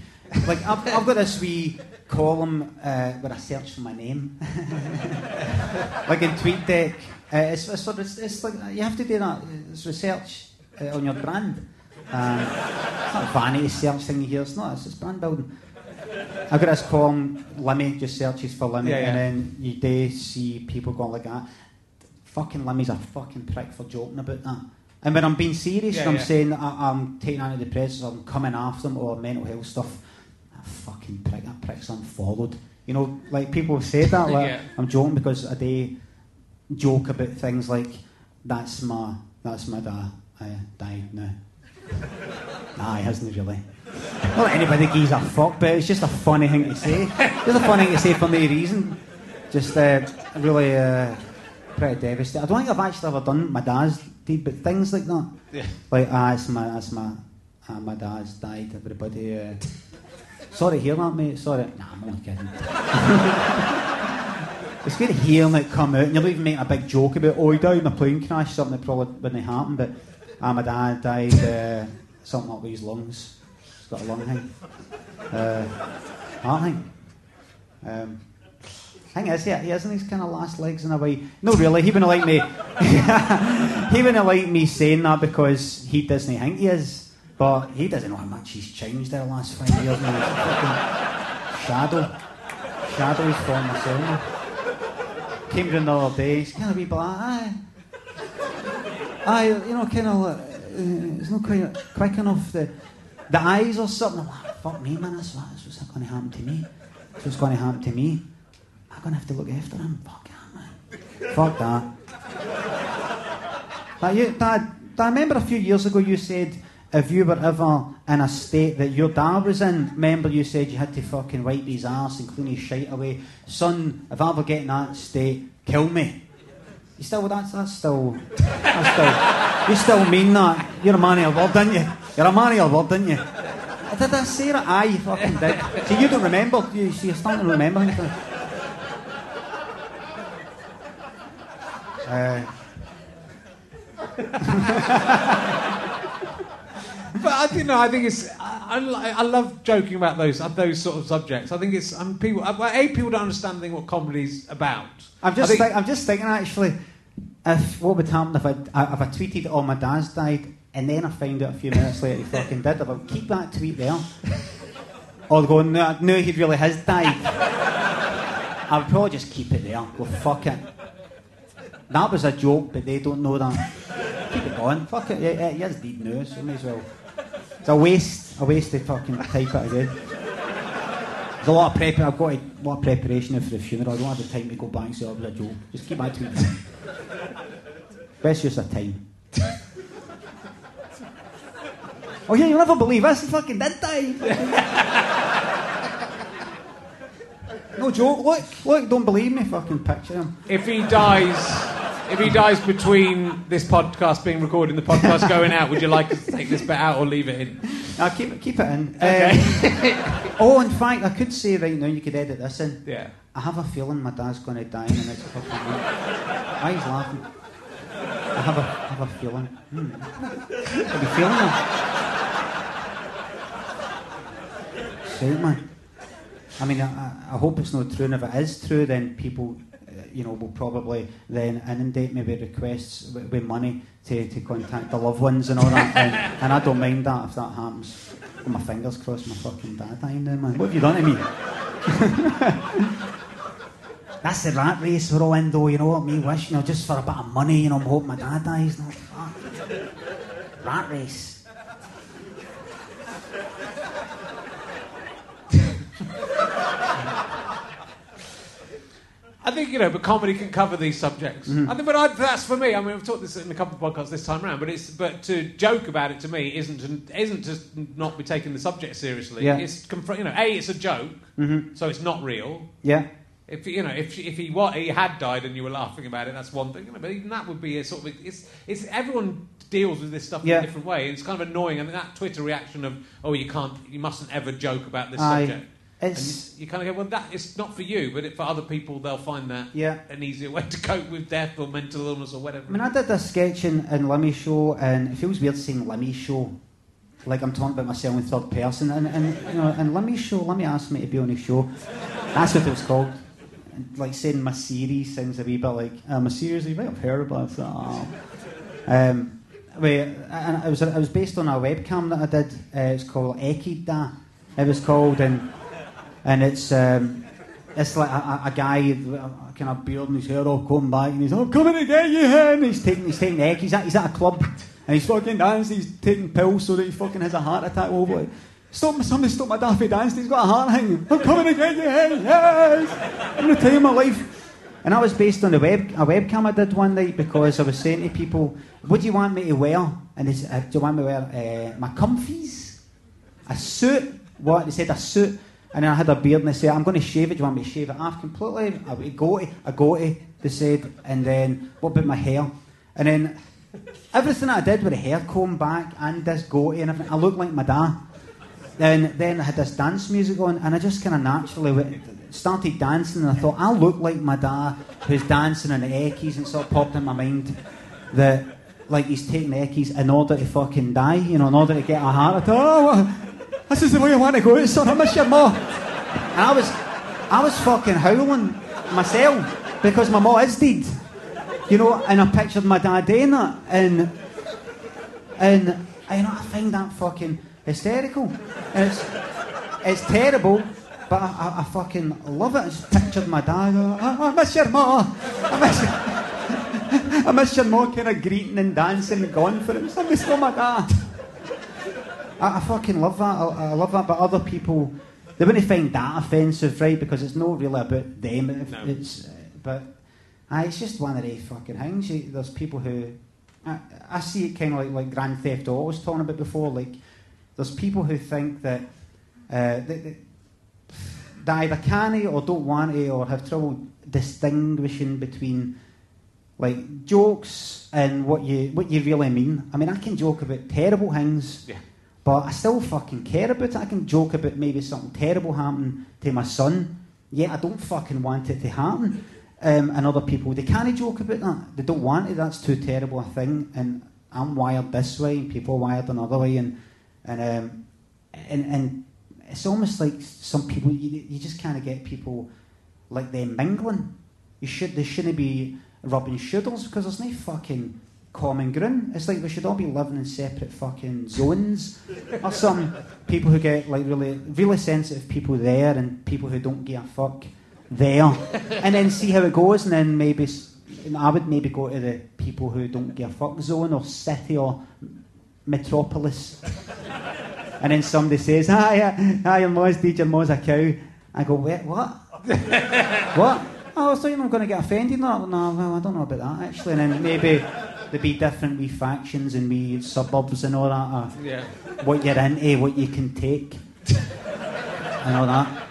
Like, I've, I've got this wee column uh, where I search for my name. Like in TweetDeck. Uh, it's, it's, it's, it's like, you have to do that. It's research uh, on your brand. Um, it's not a vanity search thing here. It's not. It's just brand building. I've got this column, Limmy, just searches for Limmy, yeah, yeah. And then you do see people going like that. Fucking Limmy's a fucking prick for joking about that. And when I'm being serious, yeah, and I'm yeah. saying that I, I'm taking antidepressants, I'm coming after them, or mental health stuff, that fucking prick, that prick's unfollowed. You know, like people have said that, like, yeah. I'm joking because I do joke about things like, that's my, that's my da, I die now. Nah, he hasn't really. Not that anybody gives a fuck, but it's just a funny thing to say. It's a funny thing to say for no reason. Just uh, really uh, pretty devastating. I don't think I've actually ever done my dad's deed, but things like that. Yeah. Like, ah, it's my, that's my, ah, my dad's died, everybody. Uh, sorry to hear that, mate, sorry. Nah, I'm only kidding. It's good to hear it come out, and you'll even make a big joke about, oh, he died in a plane crash, something that probably wouldn't happen, but ah, my dad died, uh, something up with his lungs. He's got a lung thing. Uh, heart thing. Um, thing is, yeah, he has in his kind of last legs in a way. No, really, he wouldn't like me. He wouldn't like me saying that because he doesn't think he is, but he doesn't know how much he's changed in the last five years. Now. He's fucking shadow. Shadow is falling myself. Came round the other day, he's kind of a wee bit like, aye. I, you know, kind of, uh, it's not quite quick enough, the, the eyes or something. I'm like, fuck me, man, that's, that's what's going to happen to me. That's what's going to happen to me. Am I going to have to look after him? Fuck that, man. Fuck that. Like you, Dad, Dad, I remember a few years ago you said if you were ever in a state that your dad was in, remember you said you had to fucking wipe his arse and clean his shite away. Son, if I ever get in that state, kill me. You still, that's, that's still, that's still, you still mean that. You're a man of your word, didn't you? You're a man of your word, didn't you? Did I say that? Aye, you fucking did. See, you don't remember. You, see, you're starting to remember. Uh. But I do know, I think it's, I, I, I love joking about those those sort of subjects. I think it's, I mean, people, A, people don't understand what comedy's about. I'm just, think, think, I'm just thinking, actually, if what would happen if I, if I tweeted, oh, my dad's died, and then I find out a few minutes later he fucking did. If I keep that tweet there, or go, no, no, he really has died, I would probably just keep it there. Well, fuck it. That was a joke, but they don't know that. Keep it going. Fuck it. Yeah, he has deed now, so may as well. It's a waste. A waste to fucking type it again. There's a lot of prep. I've got a lot of preparation for the funeral. I don't have the time to go back and say, oh, it was a joke. Just keep my tweets. Best use of time. Oh, yeah, you'll never believe this. He fucking did die. No joke. Look, look, don't believe me. Fucking picture him. If he dies... If he dies between this podcast being recorded and the podcast going out, would you like us to take this bit out or leave it in? No, keep, keep it in. Okay. Um, oh, in fact, I could say right now, you could edit this in. Yeah. I have a feeling my dad's going to die in the next fucking week. Why he's laughing? I have a, I have a feeling. Hmm. Are you feeling that? Shit, man. I mean, I, I hope it's not true, and if it is true, then people... you know, will probably then inundate me with requests with, with money to, to contact the loved ones and all that. And, and I don't mind that if that happens. With my fingers crossed, my fucking dad dying then, man. What have you done to me? That's the rat race we're all in, though, you know what? Me wish, you know, just for a bit of money, you know, I'm hoping my dad dies. No, fuck. Rat race. I think, you know, but comedy can cover these subjects. Mm-hmm. I think, but I, that's for me. I mean, I've taught this in a couple of podcasts this time around, but it's but to joke about it to me isn't to, isn't to not be taking the subject seriously. Yeah. It's you know, a it's a joke, mm-hmm. so it's not real. Yeah. If you know, if if he what he had died and you were laughing about it, that's one thing. You know, but even that would be a sort of it's it's everyone deals with this stuff yeah. in a different way. And it's kind of annoying. I mean, that Twitter reaction of oh, you can't, you mustn't ever joke about this I... subject. It's, and you, you kind of go, well, that it's not for you, but it, for other people, they'll find that yeah. an easier way to cope with death or mental illness or whatever. I mean, I did a sketch in, in Limmy's show, and it feels weird saying Limmy's show. like I'm talking about myself in third person, and, and you know, and Limmy's show, Limmy asked me to be on his show. That's what it was called. Like saying my series sounds a wee bit like uh, my series. You might have heard about that. Oh. Um, wait, and it was it was based on a webcam that I did. Uh, it's called Ekida. It was called, and and it's um, it's like a, a guy kind of beard and his hair all combed back, and he's I'm coming to get you, and he's taking he's taking egg. He's at he's at a club. And he's fucking dancing, he's taking pills so that he fucking has a heart attack over it. Stop, somebody stop my daffy dancing, he's got a heart hanging. I'm coming to get you, yes! I'm going to tell you my life. And that was based on the web, a webcam I did one night because I was saying to people, what do you want me to wear? And they said, uh, do you want me to wear uh, my comfies? A suit? What? They said a suit. And then I had a beard and they said, I'm going to shave it, do you want me to shave it off completely? I go to, I go to, they said. And then, what about my hair? And then... everything I did with a hair comb back and this goatee and everything, I looked like my dad. Then, then I had this dance music on, and I just kind of naturally went, started dancing, and I thought, I look like my dad who's dancing in the eckies, and sort of popped in my mind that, like, he's taking the eckies in order to fucking die, you know, in order to get a heart attack. Oh, this is the way I want to go, son, I miss your ma. And I was, I was fucking howling myself because my ma is dead. You know, and I pictured my dad doing that, and and you know, I find that fucking hysterical. And it's it's terrible, but I, I, I fucking love it. I just pictured my dad. Oh, I miss your ma. I miss your, I miss your ma kind of greeting and dancing and going for it. I miss my dad. I, I fucking love that. I, I love that. But other people, they wouldn't find that offensive, right? Because it's not really about them. It, no. It's but. Ah, it's just one of these fucking things. You, there's people who... I, I see it kind of like, like Grand Theft Auto I was talking about before. Like, there's people who think that uh, they, they, they either can't or don't want to or have trouble distinguishing between, like, jokes and what you what you really mean. I mean, I can joke about terrible things, yeah. But I still fucking care about it. I can joke about maybe something terrible happened to my son, yet I don't fucking want it to happen. Um, and other people, they can't joke about that. They don't want it. That's too terrible a thing. And I'm wired this way, and people are wired another way. And and um, and, and it's almost like some people, you, you just kind of get people like they're mingling. You should they shouldn't be rubbing shoulders because there's no fucking common ground. It's like we should all be living in separate fucking zones. Or some people who get like really really sensitive people there, and people who don't give a fuck. There and then see how it goes, and then maybe I would maybe go to the people who don't give a fuck zone or city or metropolis, and then somebody says, "Hi, hi, your ma's dead, your ma's a cow." I go, "Wait, what? What? Oh, I was thinking I'm going to get offended." No, no, well, I don't know about that actually. And then maybe there'd be different wee factions and wee suburbs and all that. Yeah. What you're into, what you can take, and all that.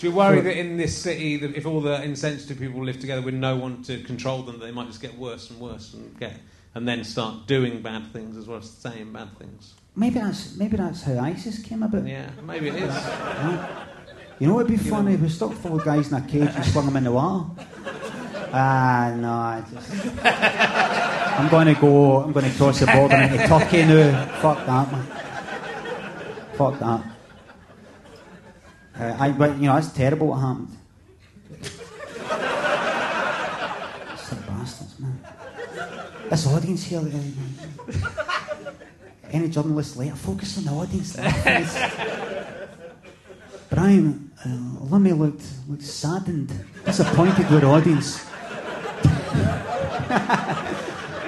Do you worry that in this city, that if all the insensitive people live together with no one to control them, they might just get worse and worse and get, and then start doing bad things as well as saying bad things? Maybe that's maybe that's how ISIS came about. Yeah, maybe it is. Yeah. You know what would be you funny? Know. If we stuck four guys in a cage and slung them in the water. Ah, no, I just... I'm going to go... I'm going to cross the border into Turkey now. Fuck that, man. Fuck that. Uh, I, but, you know, that's terrible what happened. Some bastards, man. This audience here... Uh, any journalists later, focus on the audience. Brian, uh, Lemmy looked, looked saddened, disappointed with the audience.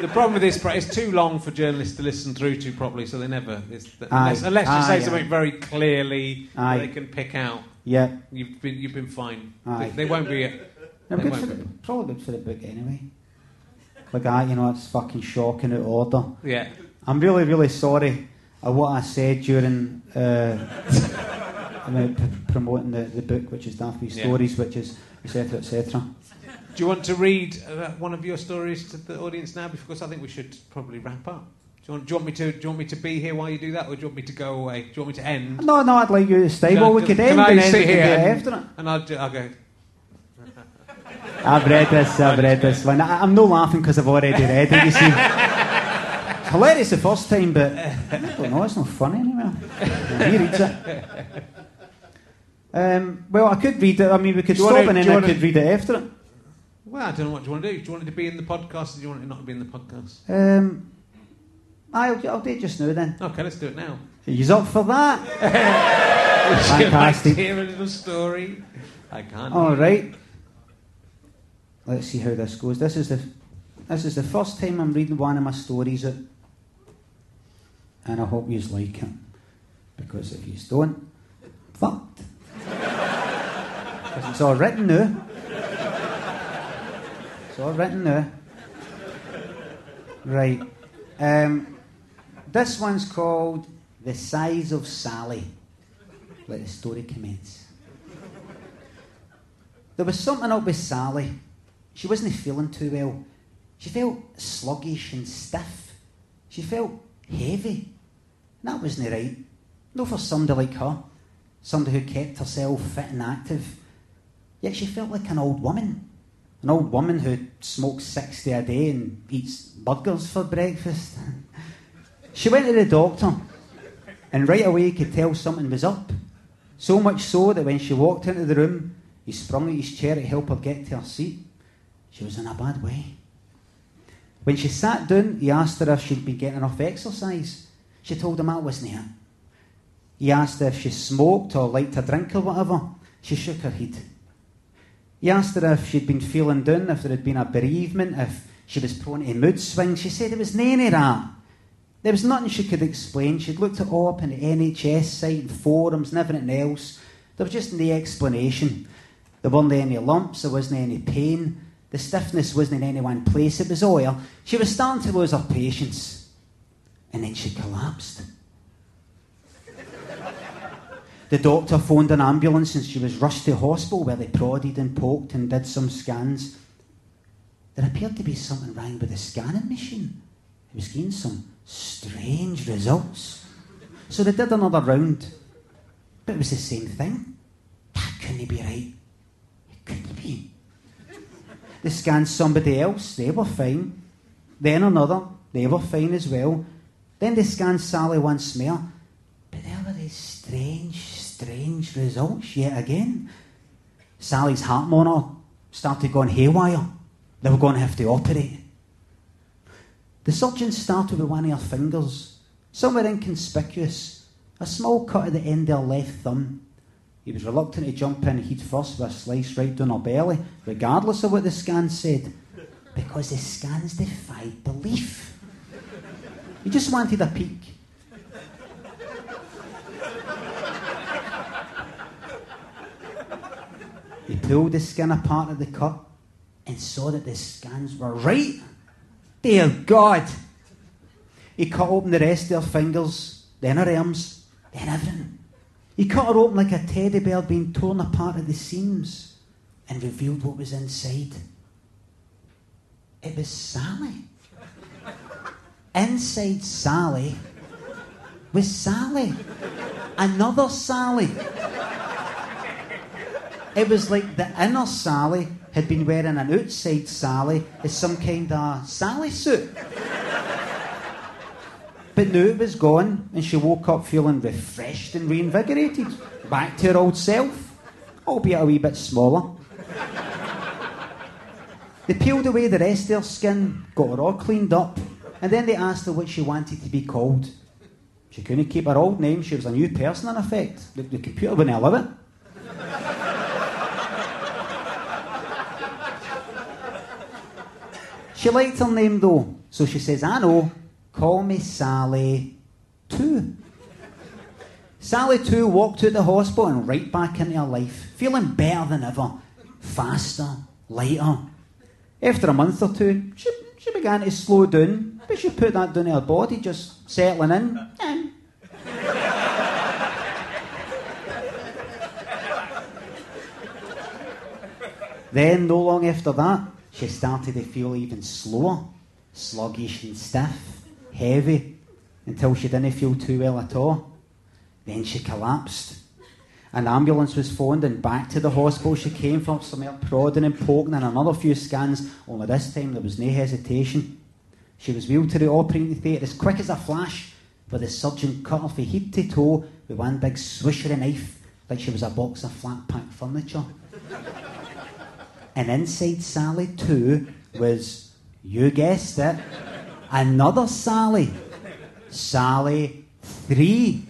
The problem with this, Brett, it's too long for journalists to listen through to properly, so they never... It's, unless, unless you Aye. say Aye. something very clearly that they can pick out. Yeah. You've been, you've been fine. They, they won't be... No, they good won't for be. The, probably good for the book anyway. Like, I, you know, it's fucking shocking out of order. Yeah. I'm really, really sorry at what I said during... Uh, I mean, p- promoting the, the book, which is Daffy yeah. Stories, which is et cetera, et cetera. Do you want to read uh, one of your stories to the audience now? Because I think we should probably wrap up. Do you want, do you want me to? Do you want me to be here while you do that, or do you want me to go away? Do you want me to end? No, no, I'd like you to stay. Well, we could end. Can I sit here after it? And I'll, do, I'll go. I've read this. I've read this one. I, I'm not laughing because I've already read it. You see, Hilarious the first time, but I don't know, it's not funny anymore. He reads it. Um, well, I could read it. I mean, we could stop to, and then I could to... read it after it. Well, I don't know what you want to do. Do you want it to be in the podcast or do you want it not to be in the podcast? Um, I'll, I'll do it just now then. Okay, let's do it now. Are you up for that? Fantastic. Would you like to hear a little story? I can't. All right. Let's see how this goes. This is the this is the first time I'm reading one of my stories out, and I hope you like it, because if you don't, I'm fucked. Because it's all written now. All written now. Right. Um, this one's called The Size of Sally. Let the story commence. There was something up with Sally. She wasn't feeling too well. She felt sluggish and stiff. She felt heavy. And that wasn't right. No for somebody like her. Somebody who kept herself fit and active. Yet she felt like an old woman. An old woman who smokes sixty a day and eats burgers for breakfast. She went to the doctor, and right away he could tell something was up. So much so that when she walked into the room, he sprung at his chair to help her get to her seat. She was in a bad way. When she sat down, he asked her if she'd been getting enough exercise. She told him that wasn't it. He asked her if she smoked or liked a drink or whatever. She shook her head. He asked her if she'd been feeling down, if there had been a bereavement, if she was prone to mood swings. She said it was none of that. There was nothing she could explain. She'd looked it all up on the N H S site and forums and everything else. There was just no explanation. There weren't any lumps, there wasn't any pain. The stiffness wasn't in any one place, it was all her. She was starting to lose her patience. And then she collapsed. The doctor phoned an ambulance and she was rushed to hospital where they prodded and poked and did some scans. There appeared to be something wrong with the scanning machine. It was getting some strange results. So they did another round. But it was the same thing. That couldn't be right. It couldn't be. They scanned somebody else. They were fine. Then another. They were fine as well. Then they scanned Sally once more. But there were these strange, strange results yet again. Sally's heart monitor started going haywire. They were going to have to operate. The surgeon started with one of her fingers, somewhere inconspicuous, a small cut at the end of her left thumb. He was reluctant to jump in head first with a slice right down her belly, regardless of what the scan said, because the scans defied belief. He just wanted a peek. He pulled the skin apart at the cut and saw that the scans were right. Dear God! He cut open the rest of her fingers, then her arms, then everything. He cut her open like a teddy bear being torn apart at the seams and revealed what was inside. It was Sally. Inside Sally was Sally. Another Sally. It was like the inner Sally had been wearing an outside Sally as some kind of Sally suit. But now it was gone, and she woke up feeling refreshed and reinvigorated, back to her old self, albeit a wee bit smaller. They peeled away the rest of her skin, got her all cleaned up, and then they asked her what she wanted to be called. She couldn't keep her old name, she was a new person in effect. The, the computer wouldn't allow it. She liked her name though, so she says, I know, call me Sally two. Sally two walked out the hospital and right back into her life, feeling better than ever, faster, lighter. After a month or two, she, she began to slow down, but she put that down to her body, just settling in. Then, no long after that, she started to feel even slower, sluggish and stiff, heavy, until she didn't feel too well at all. Then she collapsed. An ambulance was phoned and back to the hospital she came from, some air prodding and poking and another few scans, only this time there was no hesitation. She was wheeled to the operating theatre as quick as a flash, where the surgeon cut off her head to toe with one big swish of a knife, like she was a box of flat-pack furniture. And inside Sally, too, was, you guessed it, another Sally. Sally three.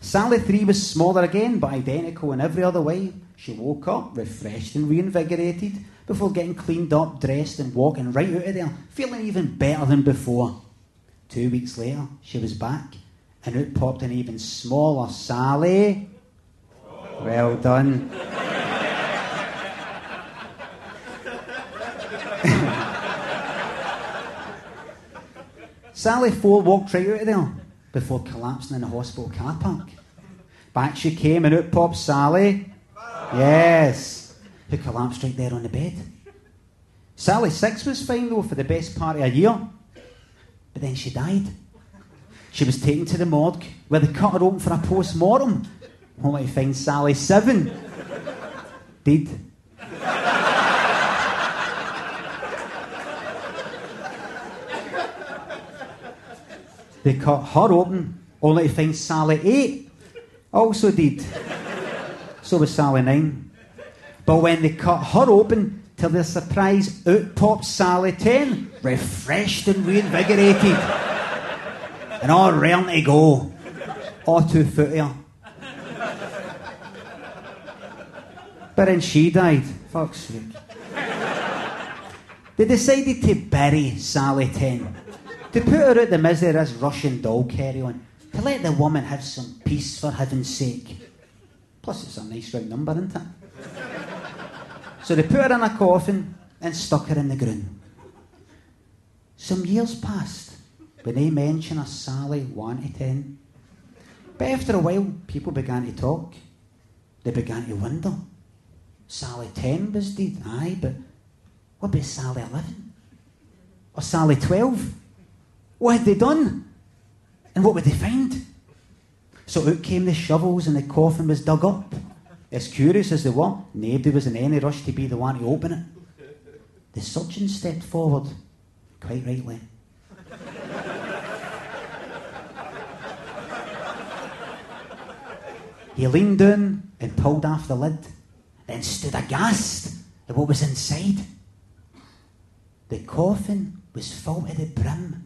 Sally three was smaller again, but identical in every other way. She woke up, refreshed and reinvigorated, before getting cleaned up, dressed and walking right out of there, feeling even better than before. Two weeks later, she was back, and out popped an even smaller Sally. Oh. Well done. Sally four walked right out of there, before collapsing in the hospital car park. Back she came, and out popped Sally. Oh. Yes. Who collapsed right there on the bed. Sally six was fine, though, for the best part of a year. But then she died. She was taken to the morgue, where they cut her open for a post-mortem, only to find Sally seven. Dead. They cut her open, only to find Sally eight. Also dead. So was Sally nine. But when they cut her open, to their surprise, out popped Sally ten, refreshed and reinvigorated. And all round to go. All two footer. But then she died. Fuck's sake. They decided to bury Sally ten. To put her out the misery of this Russian doll carry-on. To let the woman have some peace, for heaven's sake. Plus it's a nice round number, isn't it? So they put her in a coffin and stuck her in the ground. Some years passed when they mentioned a Sally one to ten. But after a while, people began to talk. They began to wonder. Sally ten was dead, aye, but what about Sally eleven? Or Sally twelve? What had they done? And what would they find? So out came the shovels and the coffin was dug up. As curious as they were, nobody was in any rush to be the one to open it. The surgeon stepped forward, quite rightly. He leaned down and pulled off the lid, then stood aghast at what was inside. The coffin was filled to the brim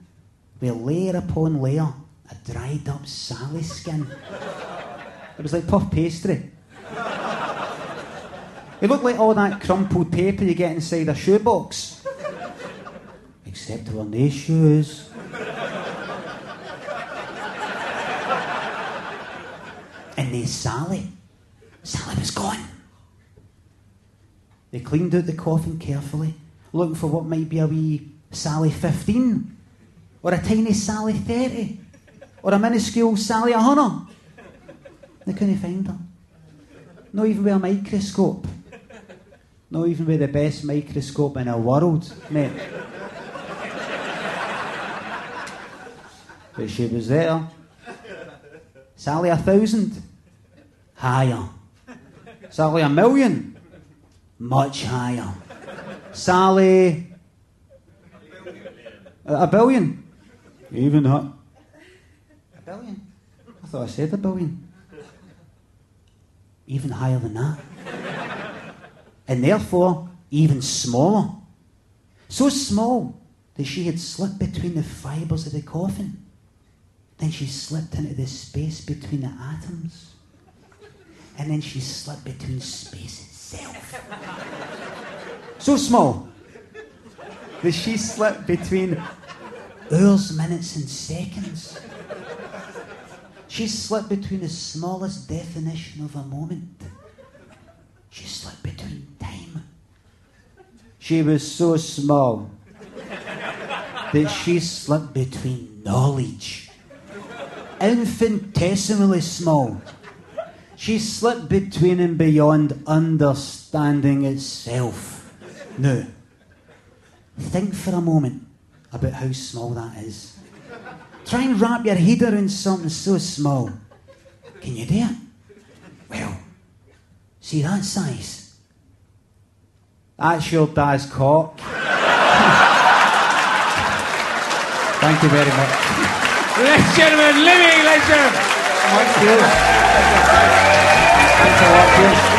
with layer upon layer of dried up Sally skin. It was like puff pastry. It looked like all that crumpled paper you get inside a shoebox. Except there were no shoes. And no Sally. Sally was gone. They cleaned out the coffin carefully, looking for what might be a wee Sally fifteen, or a tiny Sally thirty, or a minuscule Sally one hundred. They couldn't find her. Not even with a microscope. Not even with the best microscope in the world, mate. But she was there. Sally a thousand. Higher. Sally a million. Much higher. Sally... A billion. Even her. A billion? I thought I said a billion. Even higher than that. And therefore, even smaller. So small that she had slipped between the fibres of the coffin. Then she slipped into the space between the atoms. And then she slipped between space itself. So small that she slipped between hours, minutes and seconds. She slipped between the smallest definition of a moment. She slipped between time. She was so small that she slipped between knowledge. Infinitesimally small. She slipped between and beyond understanding itself. Now, think for a moment about how small that is. Try and wrap your head around something so small. Can you do it? Well, see that size? That's your dad's cock. Thank you very much. Ladies and gentlemen, Limmy, ladies and gentlemen. Thank you. Thanks a lot, Chris.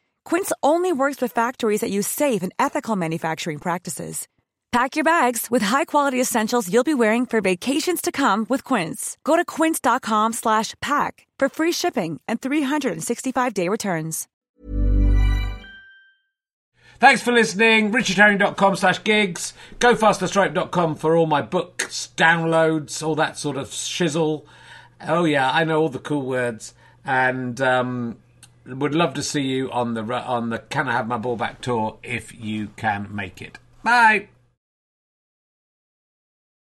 Quince only works with factories that use safe and ethical manufacturing practices. Pack your bags with high-quality essentials you'll be wearing for vacations to come with Quince. Go to quince.com slash pack for free shipping and three sixty-five day returns. Thanks for listening. richard herring dot com slash gigs. go faster stripe dot com for all my books, downloads, all that sort of shizzle. Oh, yeah, I know all the cool words. And, um... would love to see you on the on the Can I Have My Ball Back tour if you can make it. Bye.